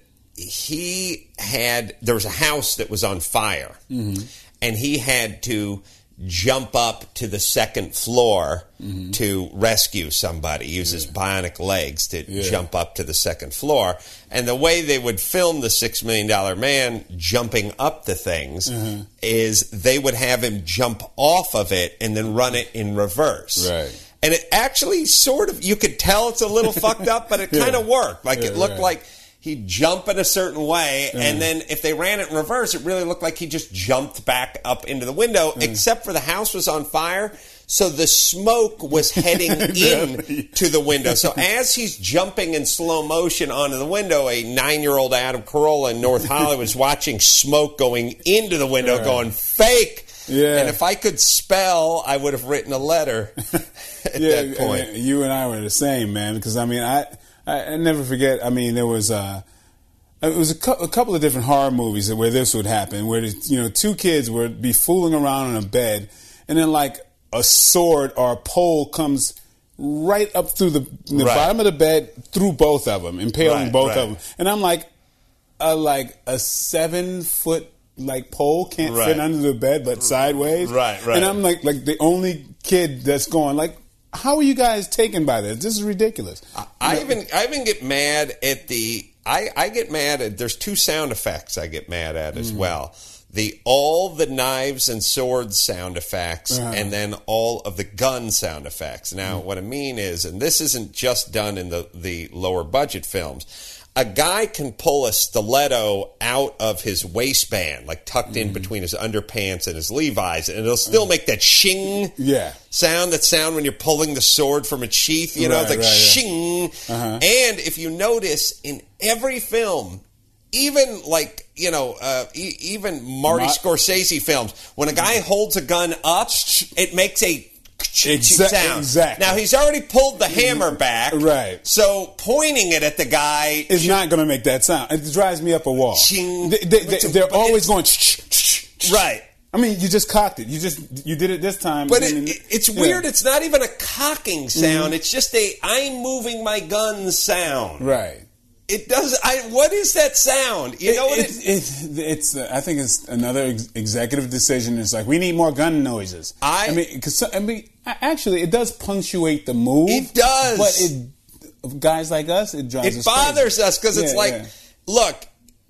there was a house that was on fire, mm-hmm. and he had to jump up to the second floor mm-hmm. to rescue somebody. He used his bionic legs to jump up to the second floor. And the way they would film the $6 Million Man jumping up to things mm-hmm. is they would have him jump off of it and then run it in reverse. Right. And it actually sort of, you could tell it's a little fucked up, but it kind of worked. Like it looked like he'd jump in a certain way, and then if they ran it in reverse, it really looked like he just jumped back up into the window, except for the house was on fire, so the smoke was heading in to the window. So as he's jumping in slow motion onto the window, a 9-year-old Adam Carolla in North Hollywood is watching smoke going into the window, going, fake! Yeah. And if I could spell, I would have written a letter at that point. I mean, you and I were the same, man, because, I mean, I never forget. I mean, there was a couple of different horror movies where this would happen, where two kids would be fooling around in a bed, and then like a sword or a pole comes right up through the bottom of the bed, through both of them, impaling both of them. And I'm like, a 7-foot like pole can't fit under the bed, but sideways. Right. And I'm like the only kid that's going like, how are you guys taken by this? This is ridiculous. I even get mad at the. I get mad at. There's two sound effects I get mad at as well. All the knives and swords sound effects, and then all of the gun sound effects. Now, what I mean is, and this isn't just done in the lower budget films. A guy can pull a stiletto out of his waistband, like tucked in between his underpants and his Levi's, and it'll still make that shing sound, that sound when you're pulling the sword from its sheath, you know, it's like shing. Uh-huh. And if you notice, in every film, even like, you know, even Marty Scorsese films, when a guy holds a gun up, it makes a sound. Exactly. Now, he's already pulled the hammer back. Right. So pointing it at the guy is not going to make that sound. It drives me up a wall. They're always going. Right. I mean, you just cocked it. You did it this time. But it's weird. It's not even a cocking sound. It's just I'm moving my gun sound. Right. It does. What is that sound? You know what it's. I think it's another executive decision. It's like we need more gun noises. I mean, actually, it does punctuate the move. It does, but it. guys like us, it drives us crazy. It bothers us because it's like, look,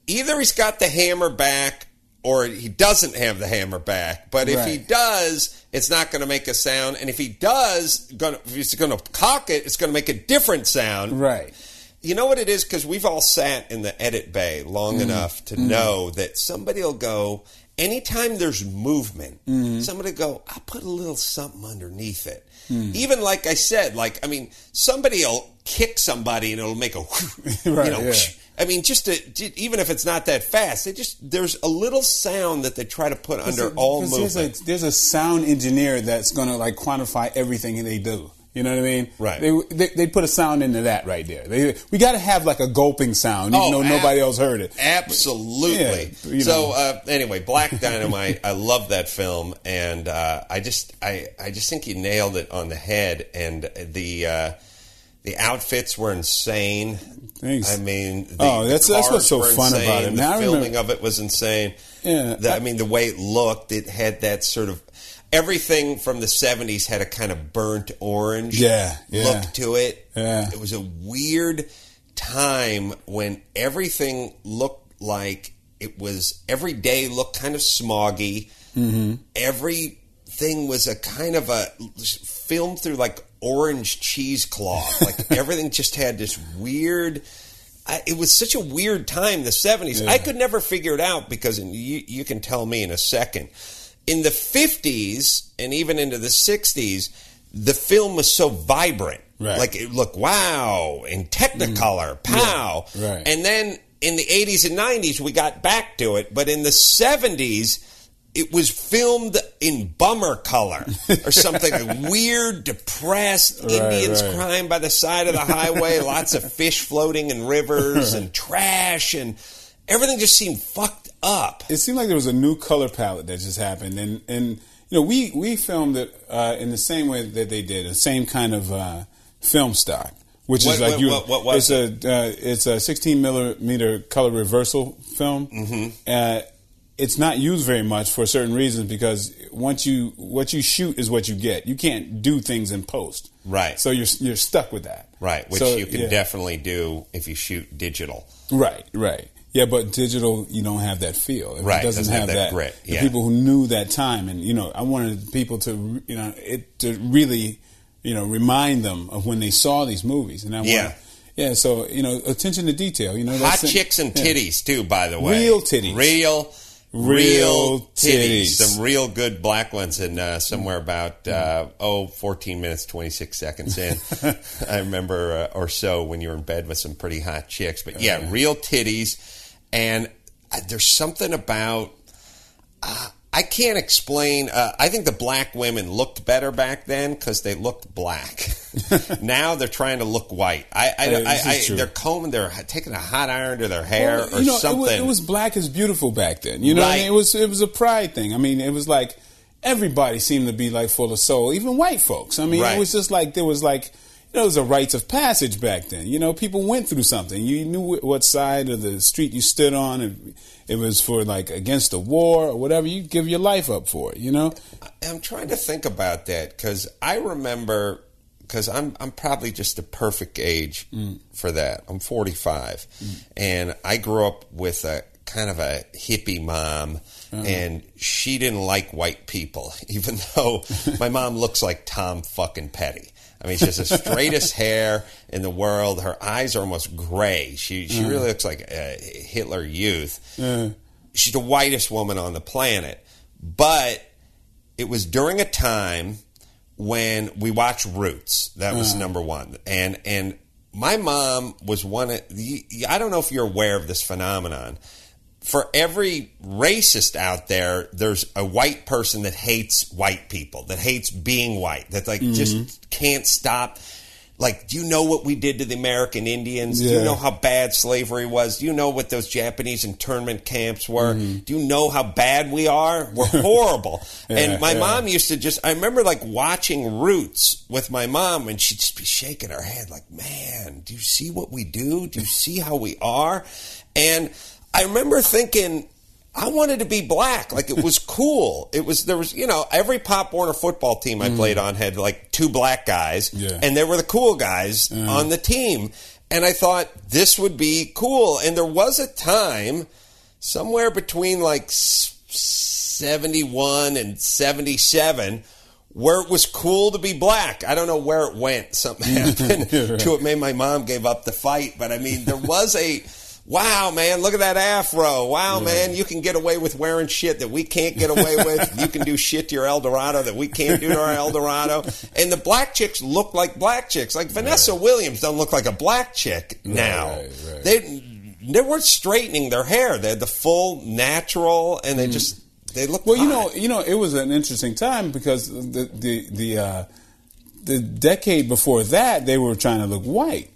either he's got the hammer back or he doesn't have the hammer back. But if he does, it's not going to make a sound. And if he does, if he's going to cock it, it's going to make a different sound. Right. You know what it is? Because we've all sat in the edit bay long enough to know that somebody will go, anytime there's movement, somebody will go, I'll put a little something underneath it. Even like I said, like, I mean, somebody will kick somebody and it'll make a whoosh, you know, whoosh. I mean, just to, even if it's not that fast, there's a little sound that they try to put under all movement. There's a sound engineer that's going to like quantify everything they do. You know what I mean? Right. They put a sound into that right there. We got to have like a gulping sound, even though nobody else heard it. Absolutely. Yeah, you know. So anyway, Black Dynamite. I love that film, and I just think you nailed it on the head. And the outfits were insane. Thanks. I mean, that's what's so fun about it. Now the filming of it was insane. Yeah. The way it looked, it had that sort of. Everything from the 70s had a kind of burnt orange look to it. Yeah. It was a weird time when everything looked like it was... Every day looked kind of smoggy. Mm-hmm. Everything was a kind of a... Filmed through like orange cheesecloth. Like everything just had this weird... it was such a weird time, the 70s. Yeah. I could never figure it out because you can tell me in a second... In the 50s and even into the 60s, the film was so vibrant. Right. Like, look, wow, in Technicolor, pow. Yeah. Right. And then in the 80s and 90s, we got back to it. But in the 70s, it was filmed in bummer color or something. Weird, depressed, Indians crying by the side of the highway, lots of fish floating in rivers and trash and... Everything just seemed fucked up. It seemed like there was a new color palette that just happened. And you know, we filmed it in the same way that they did, the same kind of film stock, which is like it's a 16 millimeter color reversal film. Mm-hmm. It's not used very much for certain reasons because what you shoot is what you get. You can't do things in post. Right. So you're stuck with that. Right, which you can definitely do if you shoot digital. Right, right. Yeah, but digital, you don't have that feel. It doesn't have that grit. Yeah. The people who knew that time, and you know, I wanted people to, you know, to really, you know, remind them of when they saw these movies. And I wanted, so you know, attention to detail. You know, hot chicks and titties too. By the way, real titties, real titties. Some real good black ones. And somewhere about 14 minutes 26 seconds in, I remember or so when you were in bed with some pretty hot chicks. But real titties. And there's something about, I can't explain, I think the black women looked better back then because they looked black. Now they're trying to look white. They're combing, they're taking a hot iron to their hair something. It was black is beautiful back then. You know what I mean? It was a pride thing. I mean, it was like everybody seemed to be like full of soul, even white folks. I mean, it was just like, there was like... You know, it was a rites of passage back then. You know, people went through something. You knew what side of the street you stood on. If it was for, like, against the war or whatever, you'd give your life up for it, you know? I'm trying to think about that because I remember, because I'm probably just the perfect age for that. I'm 45, and I grew up with a kind of a hippie mom, and she didn't like white people, even though my mom looks like Tom fucking Petty. I mean, she has the straightest hair in the world. Her eyes are almost gray. She really looks like a Hitler Youth. She's the whitest woman on the planet. But it was during a time when we watched Roots. That was number one. And my mom was one of the... I don't know if you're aware of this phenomenon. For every racist out there, there's a white person that hates white people, that hates being white, that like just can't stop. Like, do you know what we did to the American Indians? Yeah. Do you know how bad slavery was? Do you know what those Japanese internment camps were? Mm-hmm. Do you know how bad we are? We're horrible. And my mom used to just, I remember like watching Roots with my mom and she'd just be shaking her head like, man, do you see what we do? Do you see how we are? And I remember thinking, I wanted to be black. Like, it was cool. It was, there was, you know, every Pop Warner football team I played on had like two black guys, and they were the cool guys on the team. And I thought this would be cool. And there was a time somewhere between like 71 and 77 where it was cool to be black. I don't know where it went. Something happened to it. Maybe my mom gave up the fight. But I mean, there was a... Wow, man, look at that afro. Wow, man, you can get away with wearing shit that we can't get away with. You can do shit to your El Dorado that we can't do to our El Dorado. And the black chicks look like black chicks. Like Vanessa Williams doesn't look like a black chick now. They weren't straightening their hair. They had the full natural, and they just, they looked well, hot. You know, it was an interesting time because the decade before that, they were trying to look white.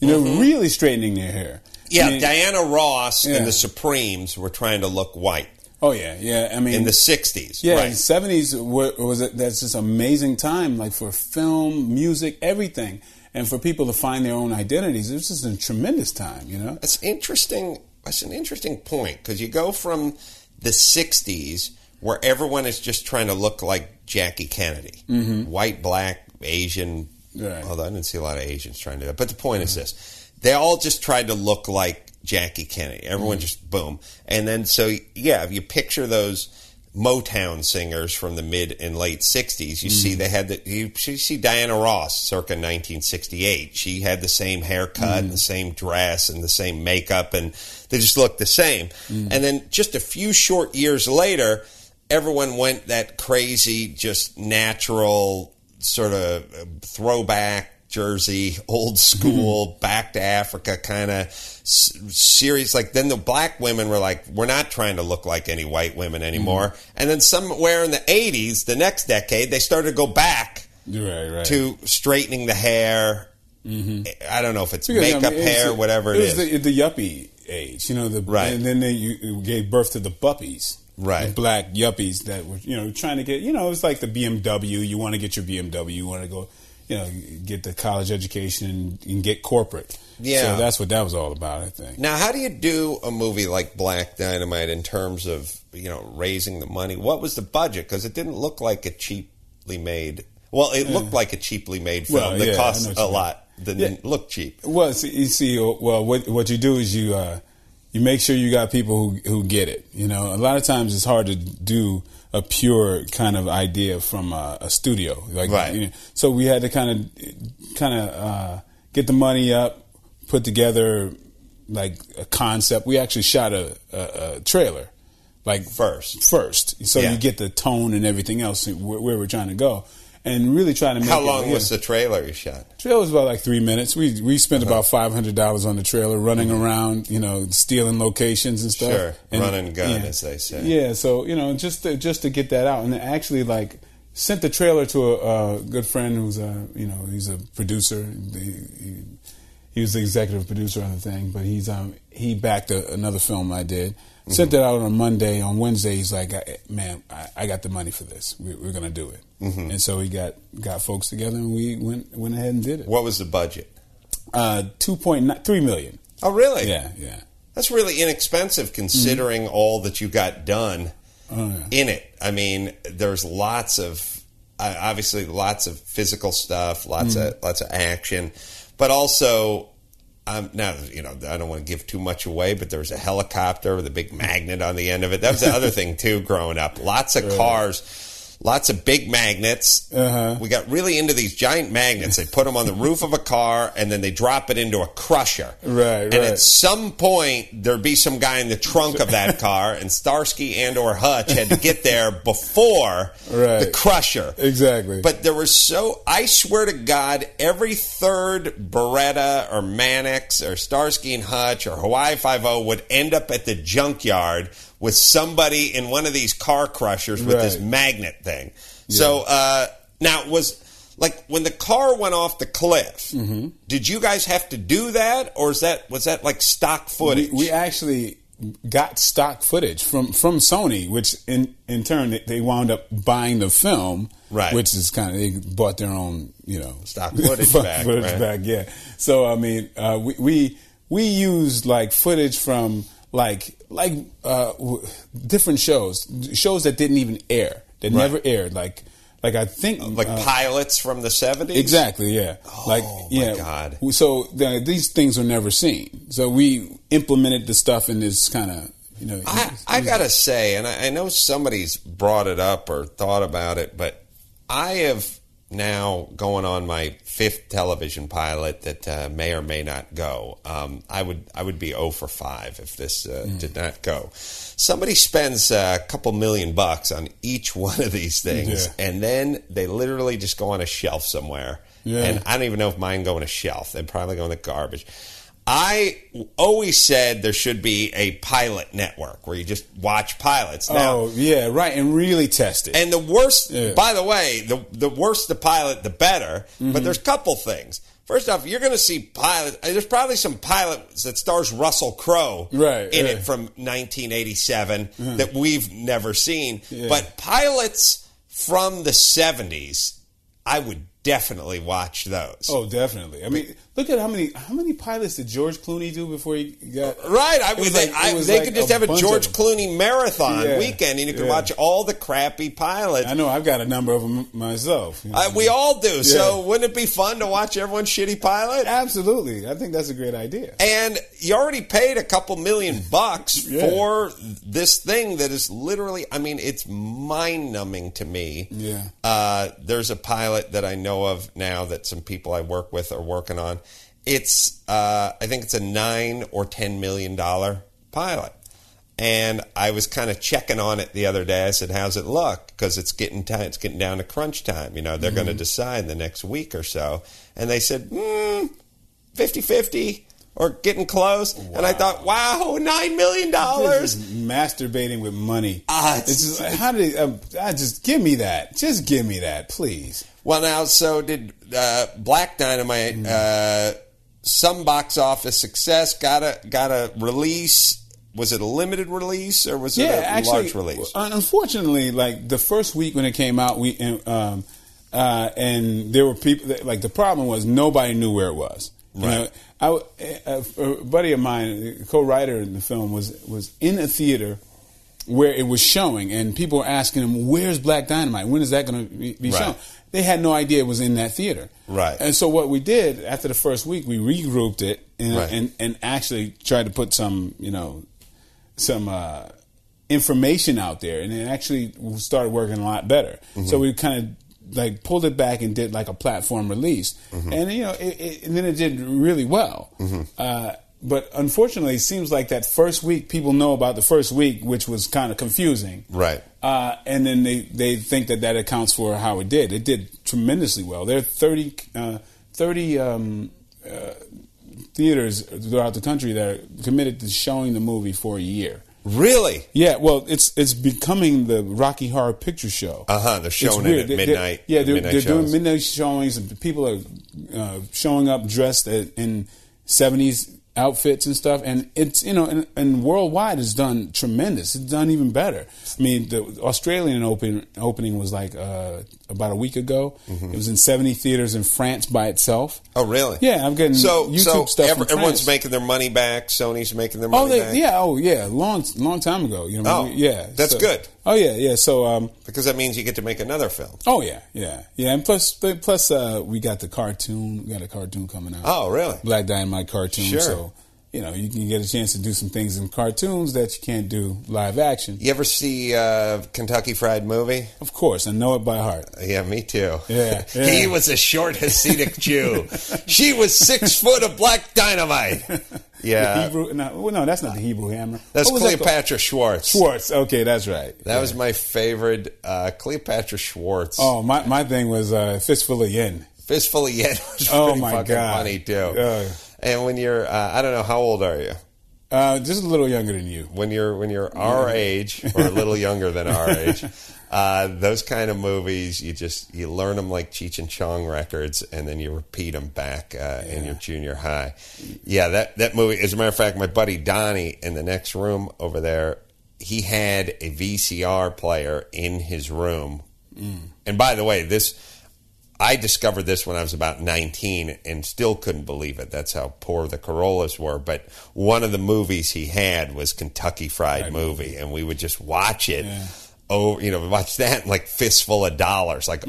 You know, really straightening their hair. Yeah, I mean, Diana Ross and the Supremes were trying to look white. Oh, yeah, yeah. I mean, in the 60s. Yeah, right. The 70s that's just amazing time, like for film, music, everything. And for people to find their own identities, it was just a tremendous time, you know? That's interesting. That's an interesting point, because you go from the 60s, where everyone is just trying to look like Jackie Kennedy. White, black, Asian. Right. Although I didn't see a lot of Asians trying to do that. But the point is this. They all just tried to look like Jackie Kennedy. Everyone just, boom. And then, so, yeah, if you picture those Motown singers from the mid and late 60s, you see they had the, you see Diana Ross circa 1968. She had the same haircut and the same dress and the same makeup, and they just looked the same. And then just a few short years later, everyone went that crazy, just natural sort of throwback, Jersey, old school, back to Africa kind of series. Like, then the black women were like, we're not trying to look like any white women anymore. And then somewhere in the 80s, the next decade, they started to go back to straightening the hair. I don't know if it's makeup, hair, whatever it is. It was the yuppie age, you know. And then you gave birth to the buppies. Right. The black yuppies that were, you know, trying to get, you know, it was like the BMW. You want to get your BMW, you want to go... You know, get the college education and get corporate. Yeah. So that's what that was all about, I think. Now, how do you do a movie like Black Dynamite in terms of, you know, raising the money? What was the budget? Because it didn't look like a cheaply made... Well, it looked like a cheaply made film that cost a lot that didn't look cheap. Well, see, what you do is you make sure you got people who get it. You know, a lot of times it's hard to do... a pure kind of idea from a studio, like you know, so we had to kind of get the money up, put together like a concept. We actually shot a trailer, like first, so you get the tone and everything else where we're trying to go, and really trying to make. How long was the trailer you shot? The trailer was about like 3 minutes. We spent about $500 on the trailer, running around, you know, stealing locations and stuff. Sure, and, run and gun, as they say. Yeah, so, you know, just to get that out. And actually, like, sent the trailer to a good friend who's, you know, he's a producer. He was the executive producer on the thing, but he's he backed another film I did. Sent that out on Monday. On Wednesday, he's like, man, I got the money for this. We're going to do it. And so we got folks together, and we went ahead and did it. What was the budget? $2.3 million. Oh, really? Yeah, yeah. That's really inexpensive considering all that you got done in it. I mean, there's lots of, obviously, lots of physical stuff, lots of action, but also... now, you know, I don't want to give too much away, but there was a helicopter with a big magnet on the end of it. That was the other thing, too, growing up. Lots of cars, lots of big magnets. We got really into these giant magnets. They put them on the roof of a car, and then they drop it into a crusher. And at some point, there'd be some guy in the trunk of that car, and Starsky and or Hutch had to get there before the crusher. Exactly. But there was I swear to God, every third Beretta or Mannix or Starsky and Hutch or Hawaii Five-0 would end up at the junkyard with somebody in one of these car crushers with this magnet thing. Yeah. So now it was like when the car went off the cliff, did you guys have to do that, or was that like stock footage? We actually got stock footage from Sony, which in turn they wound up buying the film, which is kind of, they bought their own, you know, stock footage back. Footage back, yeah. So I mean, we used like footage from different shows that didn't even air, that never aired, like I think pilots from the 70s. Exactly, yeah. Oh, my God. So these things were never seen. So we implemented the stuff in this kind of, I gotta say, and I know somebody's brought it up or thought about it, but I have now going on my 5th television pilot that may or may not go. I would be 0 for 5 if this did not go. Somebody spends a couple $1 million on each one of these things, and then they literally just go on a shelf somewhere. Yeah. And I don't even know if mine go on a shelf. They probably go in the garbage. I always said there should be a pilot network where you just watch pilots. Now, and really test it. And the worst, by the way, the worse the pilot, the better. Mm-hmm. But there's a couple things. First off, you're going to see pilots. There's probably some pilots that stars Russell Crowe in it from 1987 that we've never seen. Yeah. But pilots from the 70s, I would definitely watch those. Oh, definitely. I mean, look at how many pilots did George Clooney do before he got... Right. They could just have a George Clooney marathon weekend, and you could watch all the crappy pilots. I know. I've got a number of them myself. We all do. Yeah. So wouldn't it be fun to watch everyone's shitty pilot? Absolutely. I think that's a great idea. And you already paid a couple $1 million for this thing that is literally... I mean, it's mind-numbing to me. Yeah. There's a pilot that I know of now that some people I work with are working on. It's I think it's a $9 or $10 million pilot, and I was kind of checking on it the other day. I said, "How's it look?" Because it's getting down to crunch time. You know, they're going to decide the next week or so, and they said 50-50 or getting close. Wow. And I thought, "Wow, $9 million!" Masturbating with money. It's just, how did just give me that? Just give me that, please. Well, now, so did Black Dynamite, some box office success, got a release. Was it a limited release or was it large release? Unfortunately, like the first week when it came out, and there were people that, like, the problem was nobody knew where it was. Right. You know, a buddy of mine, a co-writer in the film, was in a theater where it was showing, and people were asking him, "Where's Black Dynamite? When is that going to be shown?" They had no idea it was in that theater. Right. And so what we did after the first week, we regrouped it and actually tried to put some information out there, and it actually started working a lot better. Mm-hmm. So we kind of like pulled it back and did like a platform release. Mm-hmm. And and then it did really well. Mm-hmm. But unfortunately, it seems like that first week, people know about the first week, which was kind of confusing. Right. And then they think that accounts for how it did. It did tremendously well. There are 30 theaters throughout the country that are committed to showing the movie for a year. Really? Yeah. Well, it's becoming the Rocky Horror Picture Show. They're showing it at midnight. They're doing midnight showings, and people are showing up dressed in 70s outfits and stuff, and it's and worldwide has done tremendous. It's done even better. I mean, the Australian opening was like about a week ago. Mm-hmm. It was in 70 theaters in France by itself. Oh, really? Yeah, I'm getting YouTube stuff. Everyone's making their money back. Sony's making their money back. Yeah, long time ago. You know, that's good. Oh yeah. So because that means you get to make another film. Oh yeah. And plus, we got the cartoon. We got a cartoon coming out. Oh really? Black Dynamite cartoon. Sure. So you can get a chance to do some things in cartoons that you can't do live action. You ever see Kentucky Fried Movie? Of course, I know it by heart. Yeah, me too. Yeah. He was a short Hasidic Jew. She was 6 foot of Black Dynamite. Yeah. No, that's not the Hebrew Hammer. That's Cleopatra Schwartz. Okay, that's right. That was my favorite, Cleopatra Schwartz. Oh, my thing was Fistful of Yen. Fistful of Yen was pretty fucking funny too. And when you're, I don't know, how old are you? Just a little younger than you. When you're our age, or a little younger than our age, those kind of movies, you learn them like Cheech and Chong records, and then you repeat them back in your junior high. Yeah, that movie. As a matter of fact, my buddy Donnie in the next room over there, he had a VCR player in his room. And by the way, this. I discovered this when I was about 19 and still couldn't believe it. That's how poor the Carollas were. But one of the movies he had was Kentucky Fried Movie, and we would just watch it. Yeah. Oh, you know, watch that like Fistful of Dollars, like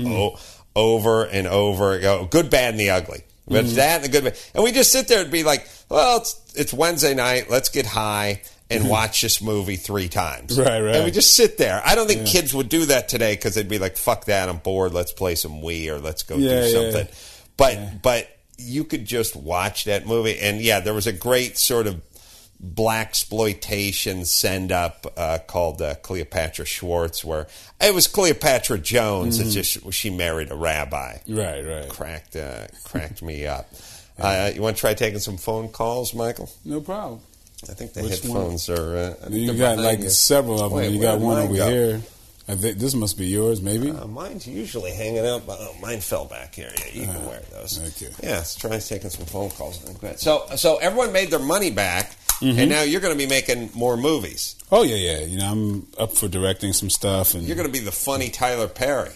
over and over. Oh, Good, Bad, and the Ugly. Watch that and the Good, Bad. And we just sit there and be like, well, it's Wednesday night. Let's get high and watch this movie three times. Right, right. And we just sit there. I don't think kids would do that today because they'd be like, fuck that, I'm bored, let's play some Wii or let's go do something. But you could just watch that movie. And yeah, there was a great sort of blaxploitation send-up called Cleopatra Schwartz, where it was Cleopatra Jones. It's just she married a rabbi. Right, right. Cracked me up. You want to try taking some phone calls, Michael? No problem. I think the headphones are... you got like several of them. Wait, you got one over here. I think this must be yours, maybe? Mine's usually hanging out, but mine fell back here. Yeah, you can wear those. Thank you. Yeah, let's try taking some phone calls. So everyone made their money back, and now you're going to be making more movies. Oh, yeah, yeah. You know, I'm up for directing some stuff. And you're going to be the funny Tyler Perry.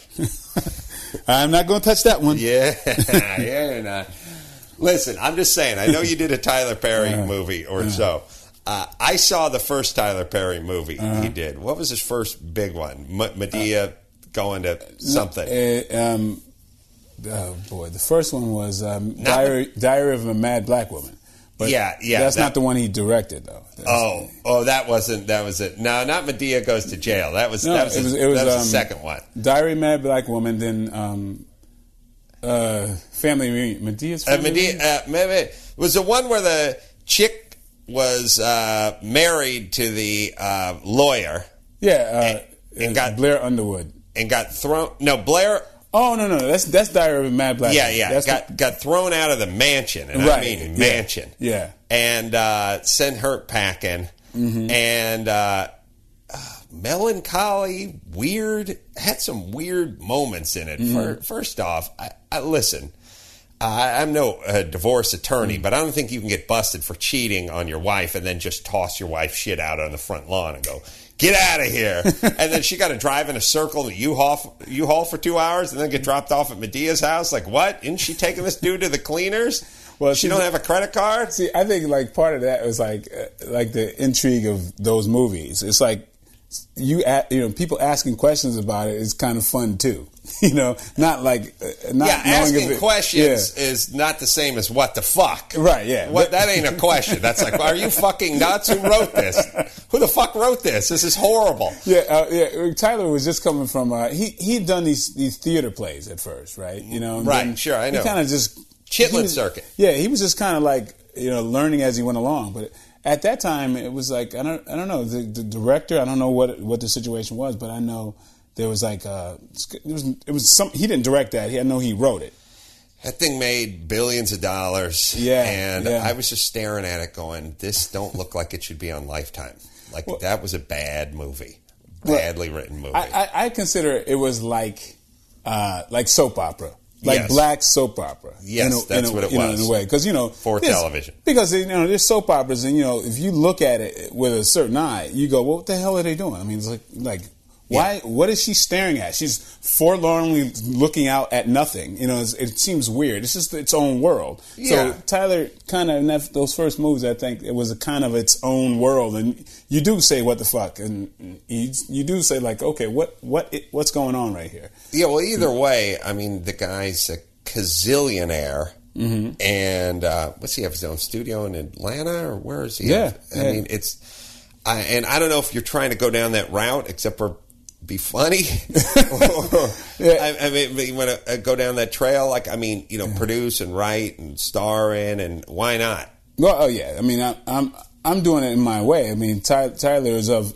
I'm not going to touch that one. Yeah, yeah, you're not. Listen, I'm just saying, I know you did a Tyler Perry movie or so. I saw the first Tyler Perry movie he did. What was his first big one? Madea going to something. Oh, boy. The first one was Diary of a Mad Black Woman. But that's not the one he directed, though. That was it. No, not Madea Goes to Jail. That was the second one. Diary of a Mad Black Woman, then... family reunion. Medea's family reunion? Maybe it was the one where the chick was married to the lawyer. Yeah, and got Blair Underwood and got thrown. No, Blair. Oh no, that's Diary of a Mad Black. Yeah, yeah. Got thrown out of the mansion, and right. I mean mansion. Yeah, and sent her packing, and melancholy, weird. Had some weird moments in it. First off, I'm no divorce attorney, but I don't think you can get busted for cheating on your wife and then just toss your wife's shit out on the front lawn and go, get out of here. And then she got to drive in a circle to U-Haul for 2 hours and then get dropped off at Medea's house. Like, what? Isn't she taking this dude to the cleaners? Well, she don't have a credit card? See, I think like part of that was like the intrigue of those movies. It's like, people asking questions about it is kind of fun too. You know, not like not yeah. Knowing asking it, questions is not the same as what the fuck, right? Yeah, that ain't a question. That's like, are you fucking nuts? Who wrote this? Who the fuck wrote this? This is horrible. Yeah, yeah. Tyler was just coming from he'd done these theater plays at first, right? You know, and right? Sure, I know. Kind of just Chitlin circuit. Yeah, he was just kind of like learning as he went along, but. At that time, it was like, I don't know, the director, I don't know what the situation was, but I know there was like, it was some, he didn't direct that, I know he wrote it. That thing made billions of dollars, I was just staring at it going, this don't look like it should be on Lifetime. Like, well, that was a bad movie, badly written movie. I consider it was like soap opera. Like black soap opera. Yes, that's what it was. In a way. Because, for television. Because, there's soap operas, and, if you look at it with a certain eye, you go, well, what the hell are they doing? I mean, it's like why? Yeah. What is she staring at? She's forlornly looking out at nothing. It seems weird. It's just its own world. Yeah. So Tyler kind of, in those first movies, I think, it was a kind of its own world. And you do say, what the fuck? And you do say, like, okay, what's going on right here? Yeah, well, either way, I mean, the guy's a gazillionaire. Mm-hmm. And what's he have, his own studio in Atlanta? Or where is he? Yeah. I mean, it's... and I don't know if you're trying to go down that route, except for... be funny. You want to go down that trail? Like, I mean, produce and write and star in, and why not? Well, oh yeah. I mean, I'm doing it in my way. I mean, Tyler is of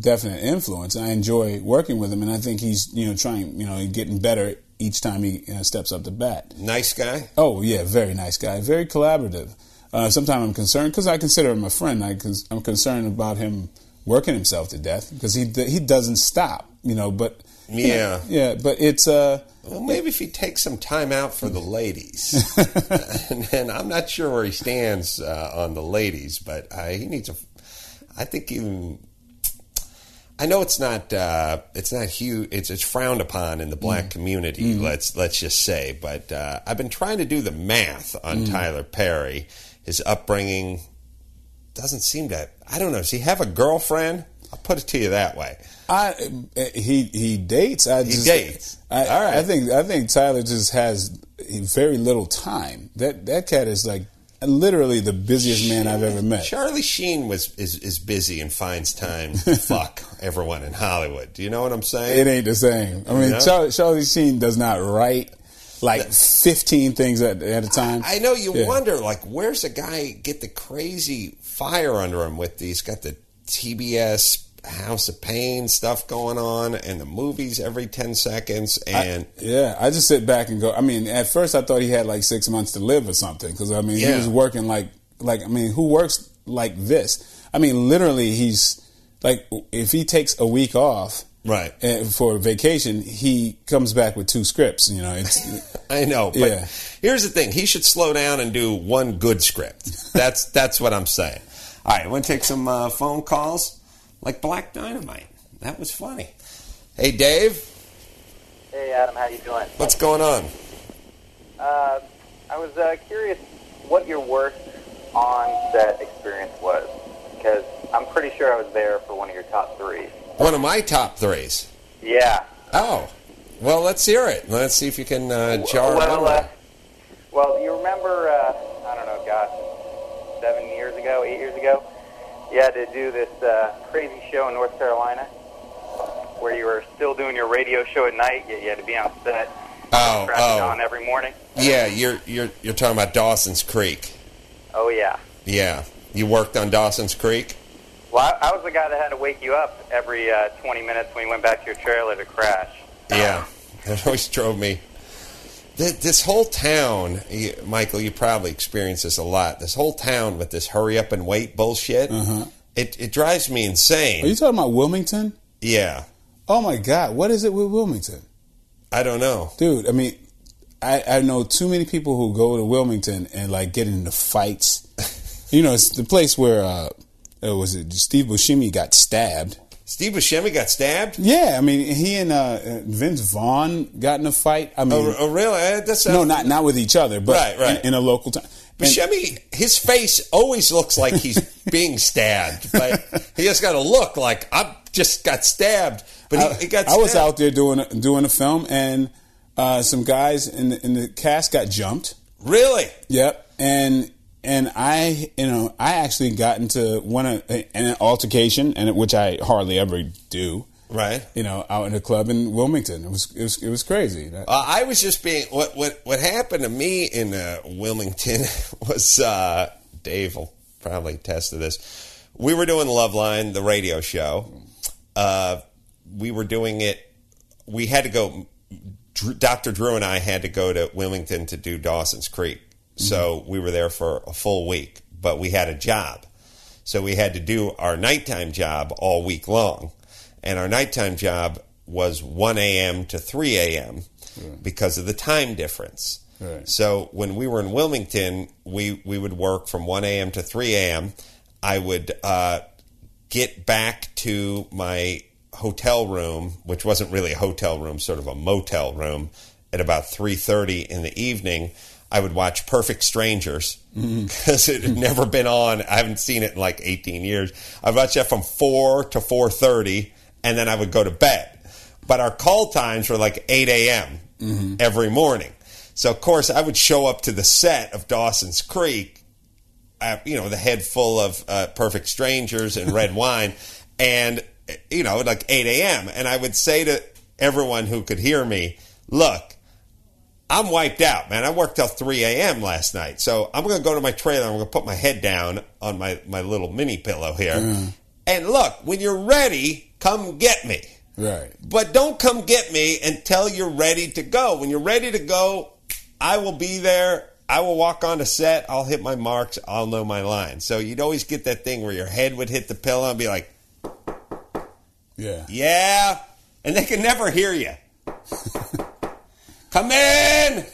definite influence. I enjoy working with him, and I think he's trying getting better each time he steps up the bat. Nice guy. Oh yeah, very nice guy. Very collaborative. Sometimes I'm concerned because I consider him a friend. I'm concerned about him working himself to death because he doesn't stop, but but it's maybe if he takes some time out for the ladies, and I'm not sure where he stands on the ladies, but he needs I think even I know it's not huge. It's frowned upon in the black community. Let's just say. But I've been trying to do the math on Tyler Perry. His upbringing doesn't seem to. I don't know. Does he have a girlfriend? I'll put it to you that way. He dates. He just dates. All right. I think Tyler just has very little time. That cat is like. Literally the busiest man I've ever met. Charlie Sheen is busy and finds time to fuck everyone in Hollywood. Do you know what I'm saying? It ain't the same. I mean, Charlie Sheen does not write like 15 things at a time. I know you wonder, like, where's a guy get the crazy fire under him with these? Got the TBS House of Pain stuff going on and the movies every 10 seconds. And I just sit back and go, I mean, at first I thought he had like 6 months to live or something. Cause I mean, he was working like, I mean, who works like this? I mean, literally he's like, if he takes a week off for vacation, he comes back with 2 scripts, you know, it's, I know, but here's the thing. He should slow down and do one good script. That's what I'm saying. All right. I want to take some phone calls. Like Black Dynamite. That was funny. Hey, Dave. Hey, Adam. How you doing? What's going on? I was curious what your worst on-set experience was, because I'm pretty sure I was there for one of your top threes. One of my top threes? Yeah. Oh. Well, let's hear it. Let's see if you can jar it. Well, you remember, I don't know, gosh, 8 years ago, you had to do this crazy show in North Carolina where you were still doing your radio show at night, yet you had to be on set on every morning. Yeah, you're talking about Dawson's Creek. Oh, yeah. Yeah. You worked on Dawson's Creek? Well, I was the guy that had to wake you up every 20 minutes when you went back to your trailer to crash. Yeah. That always drove me. This whole town, Michael, you probably experience this a lot. This whole town with this hurry up and wait bullshit, it drives me insane. Are you talking about Wilmington? Yeah. Oh, my God. What is it with Wilmington? I don't know. Dude, I mean, I know too many people who go to Wilmington and, like, get into fights. You know, it's the place where, Steve Buscemi got stabbed. Steve Buscemi got stabbed? Yeah, I mean, he and Vince Vaughn got in a fight. I mean, oh really? No, not with each other, but right. In a local town. Buscemi, his face always looks like he's being stabbed, but he just got to look like I just got stabbed. But he got stabbed. I was out there doing a film, and some guys in the cast got jumped. Really? Yep. And I, you know, I actually got into an altercation, and which I hardly ever do. Right. You know, out in a club in Wilmington, it was crazy. I was just being what happened to me in Wilmington was Dave will probably attest to this. We were doing Loveline, the radio show. We were doing it. We had to go. Dr. Drew and I had to go to Wilmington to do Dawson's Creek. So we were there for a full week, but we had a job. So we had to do our nighttime job all week long. And our nighttime job was 1 a.m. to 3 a.m. because of the time difference. Right. So when we were in Wilmington, we would work from 1 a.m. to 3 a.m. I would get back to my hotel room, which wasn't really a hotel room, sort of a motel room, at about 3:30 in the evening. I would watch Perfect Strangers because it had never been on. I haven't seen it in like 18 years. I'd watch that from 4 to 4:30, and then I would go to bed. But our call times were like 8 a.m. every morning. So, of course, I would show up to the set of Dawson's Creek, you know, the head full of Perfect Strangers and red wine, and, you know, like 8 a.m. And I would say to everyone who could hear me, look, I'm wiped out, man. I worked till 3 a.m. last night. So I'm going to go to my trailer. I'm going to put my head down on my little mini pillow here. And look, when you're ready, come get me. Right. But don't come get me until you're ready to go. When you're ready to go, I will be there. I will walk on a set. I'll hit my marks. I'll know my line. So you'd always get that thing where your head would hit the pillow and be like, yeah. And they could never hear you. Come in!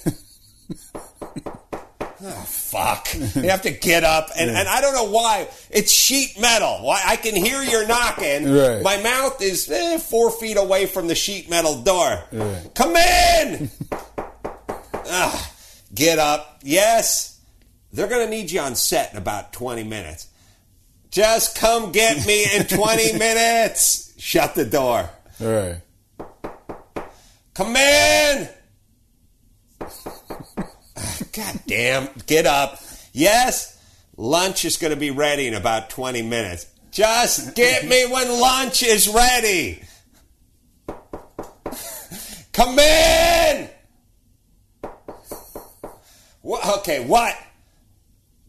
Oh, fuck. They have to get up. And, and I don't know why. It's sheet metal. Why I can hear your knocking. Right. My mouth is 4 feet away from the sheet metal door. Right. Come in! Get up. Yes. They're going to need you on set in about 20 minutes. Just come get me in 20 minutes. Shut the door. Right. Come in! God damn, get up. Yes, lunch is going to be ready in about 20 minutes. Just get me when lunch is ready. Come in! Okay, what?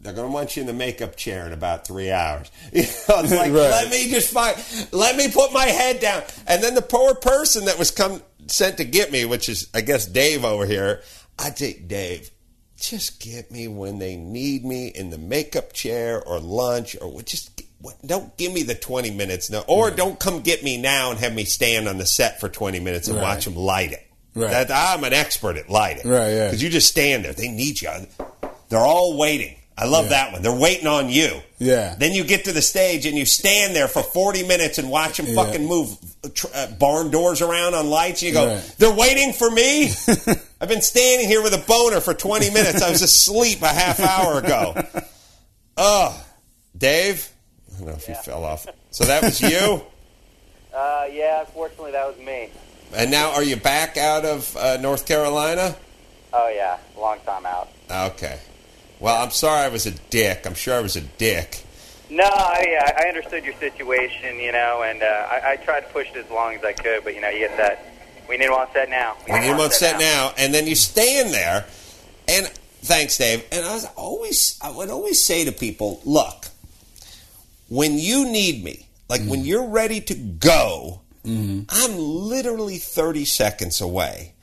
They're going to want you in the makeup chair in about 3 hours. You know, it's like, right. Let me put my head down. And then the poor person that was sent to get me, which is, I guess, Dave over here. I take Dave. Just get me when they need me in the makeup chair or lunch or just don't give me the 20 minutes now or don't come get me now and have me stand on the set for 20 minutes and watch them light it. Right. I'm an expert at lighting. Right, yeah. Because you just stand there. They need you. They're all waiting. I love that one. They're waiting on you. Yeah. Then you get to the stage and you stand there for 40 minutes and watch them fucking move barn doors around on lights. You go, they're waiting for me? I've been standing here with a boner for 20 minutes. I was asleep a half hour ago. Oh, Dave? I don't know if you fell off. So that was you? Yeah, unfortunately that was me. And now are you back out of North Carolina? Oh, yeah. Long time out. Okay. Well, I'm sorry I was a dick. I'm sure I was a dick. No, I understood your situation, you know, and I tried to push it as long as I could, but, you know, you get that. We need him on set now. We need him on set now. And then you stand there, and thanks, Dave. And I would always say to people, look, when you need me, like when you're ready to go, I'm literally 30 seconds away.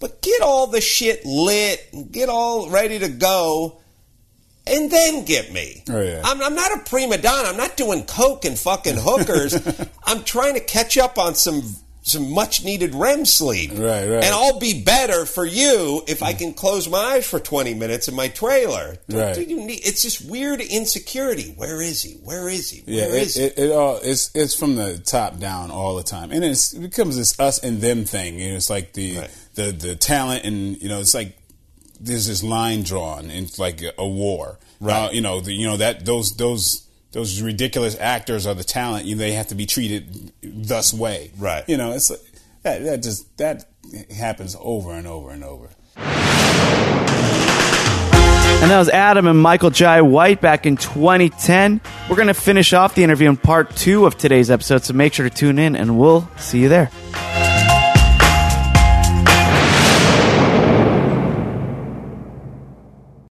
But get all the shit lit and get all ready to go. And then get me. Oh, yeah. I'm not a prima donna. I'm not doing coke and fucking hookers. I'm trying to catch up on some much-needed REM sleep. Right. And I'll be better for you if I can close my eyes for 20 minutes in my trailer. It's this weird insecurity. Where is he? Where is he? Where is he? It's from the top down all the time. And it becomes this us and them thing. You know, it's like the talent and, you know, it's like, there's this line drawn in like a war, right? Those ridiculous actors are the talent. They have to be treated thus way, right? You know, it's like, that happens over and over and over. And that was Adam and Michael Jai White back in 2010. We're going to finish off the interview in part 2 of today's episode, so make sure to tune in, and we'll see you there.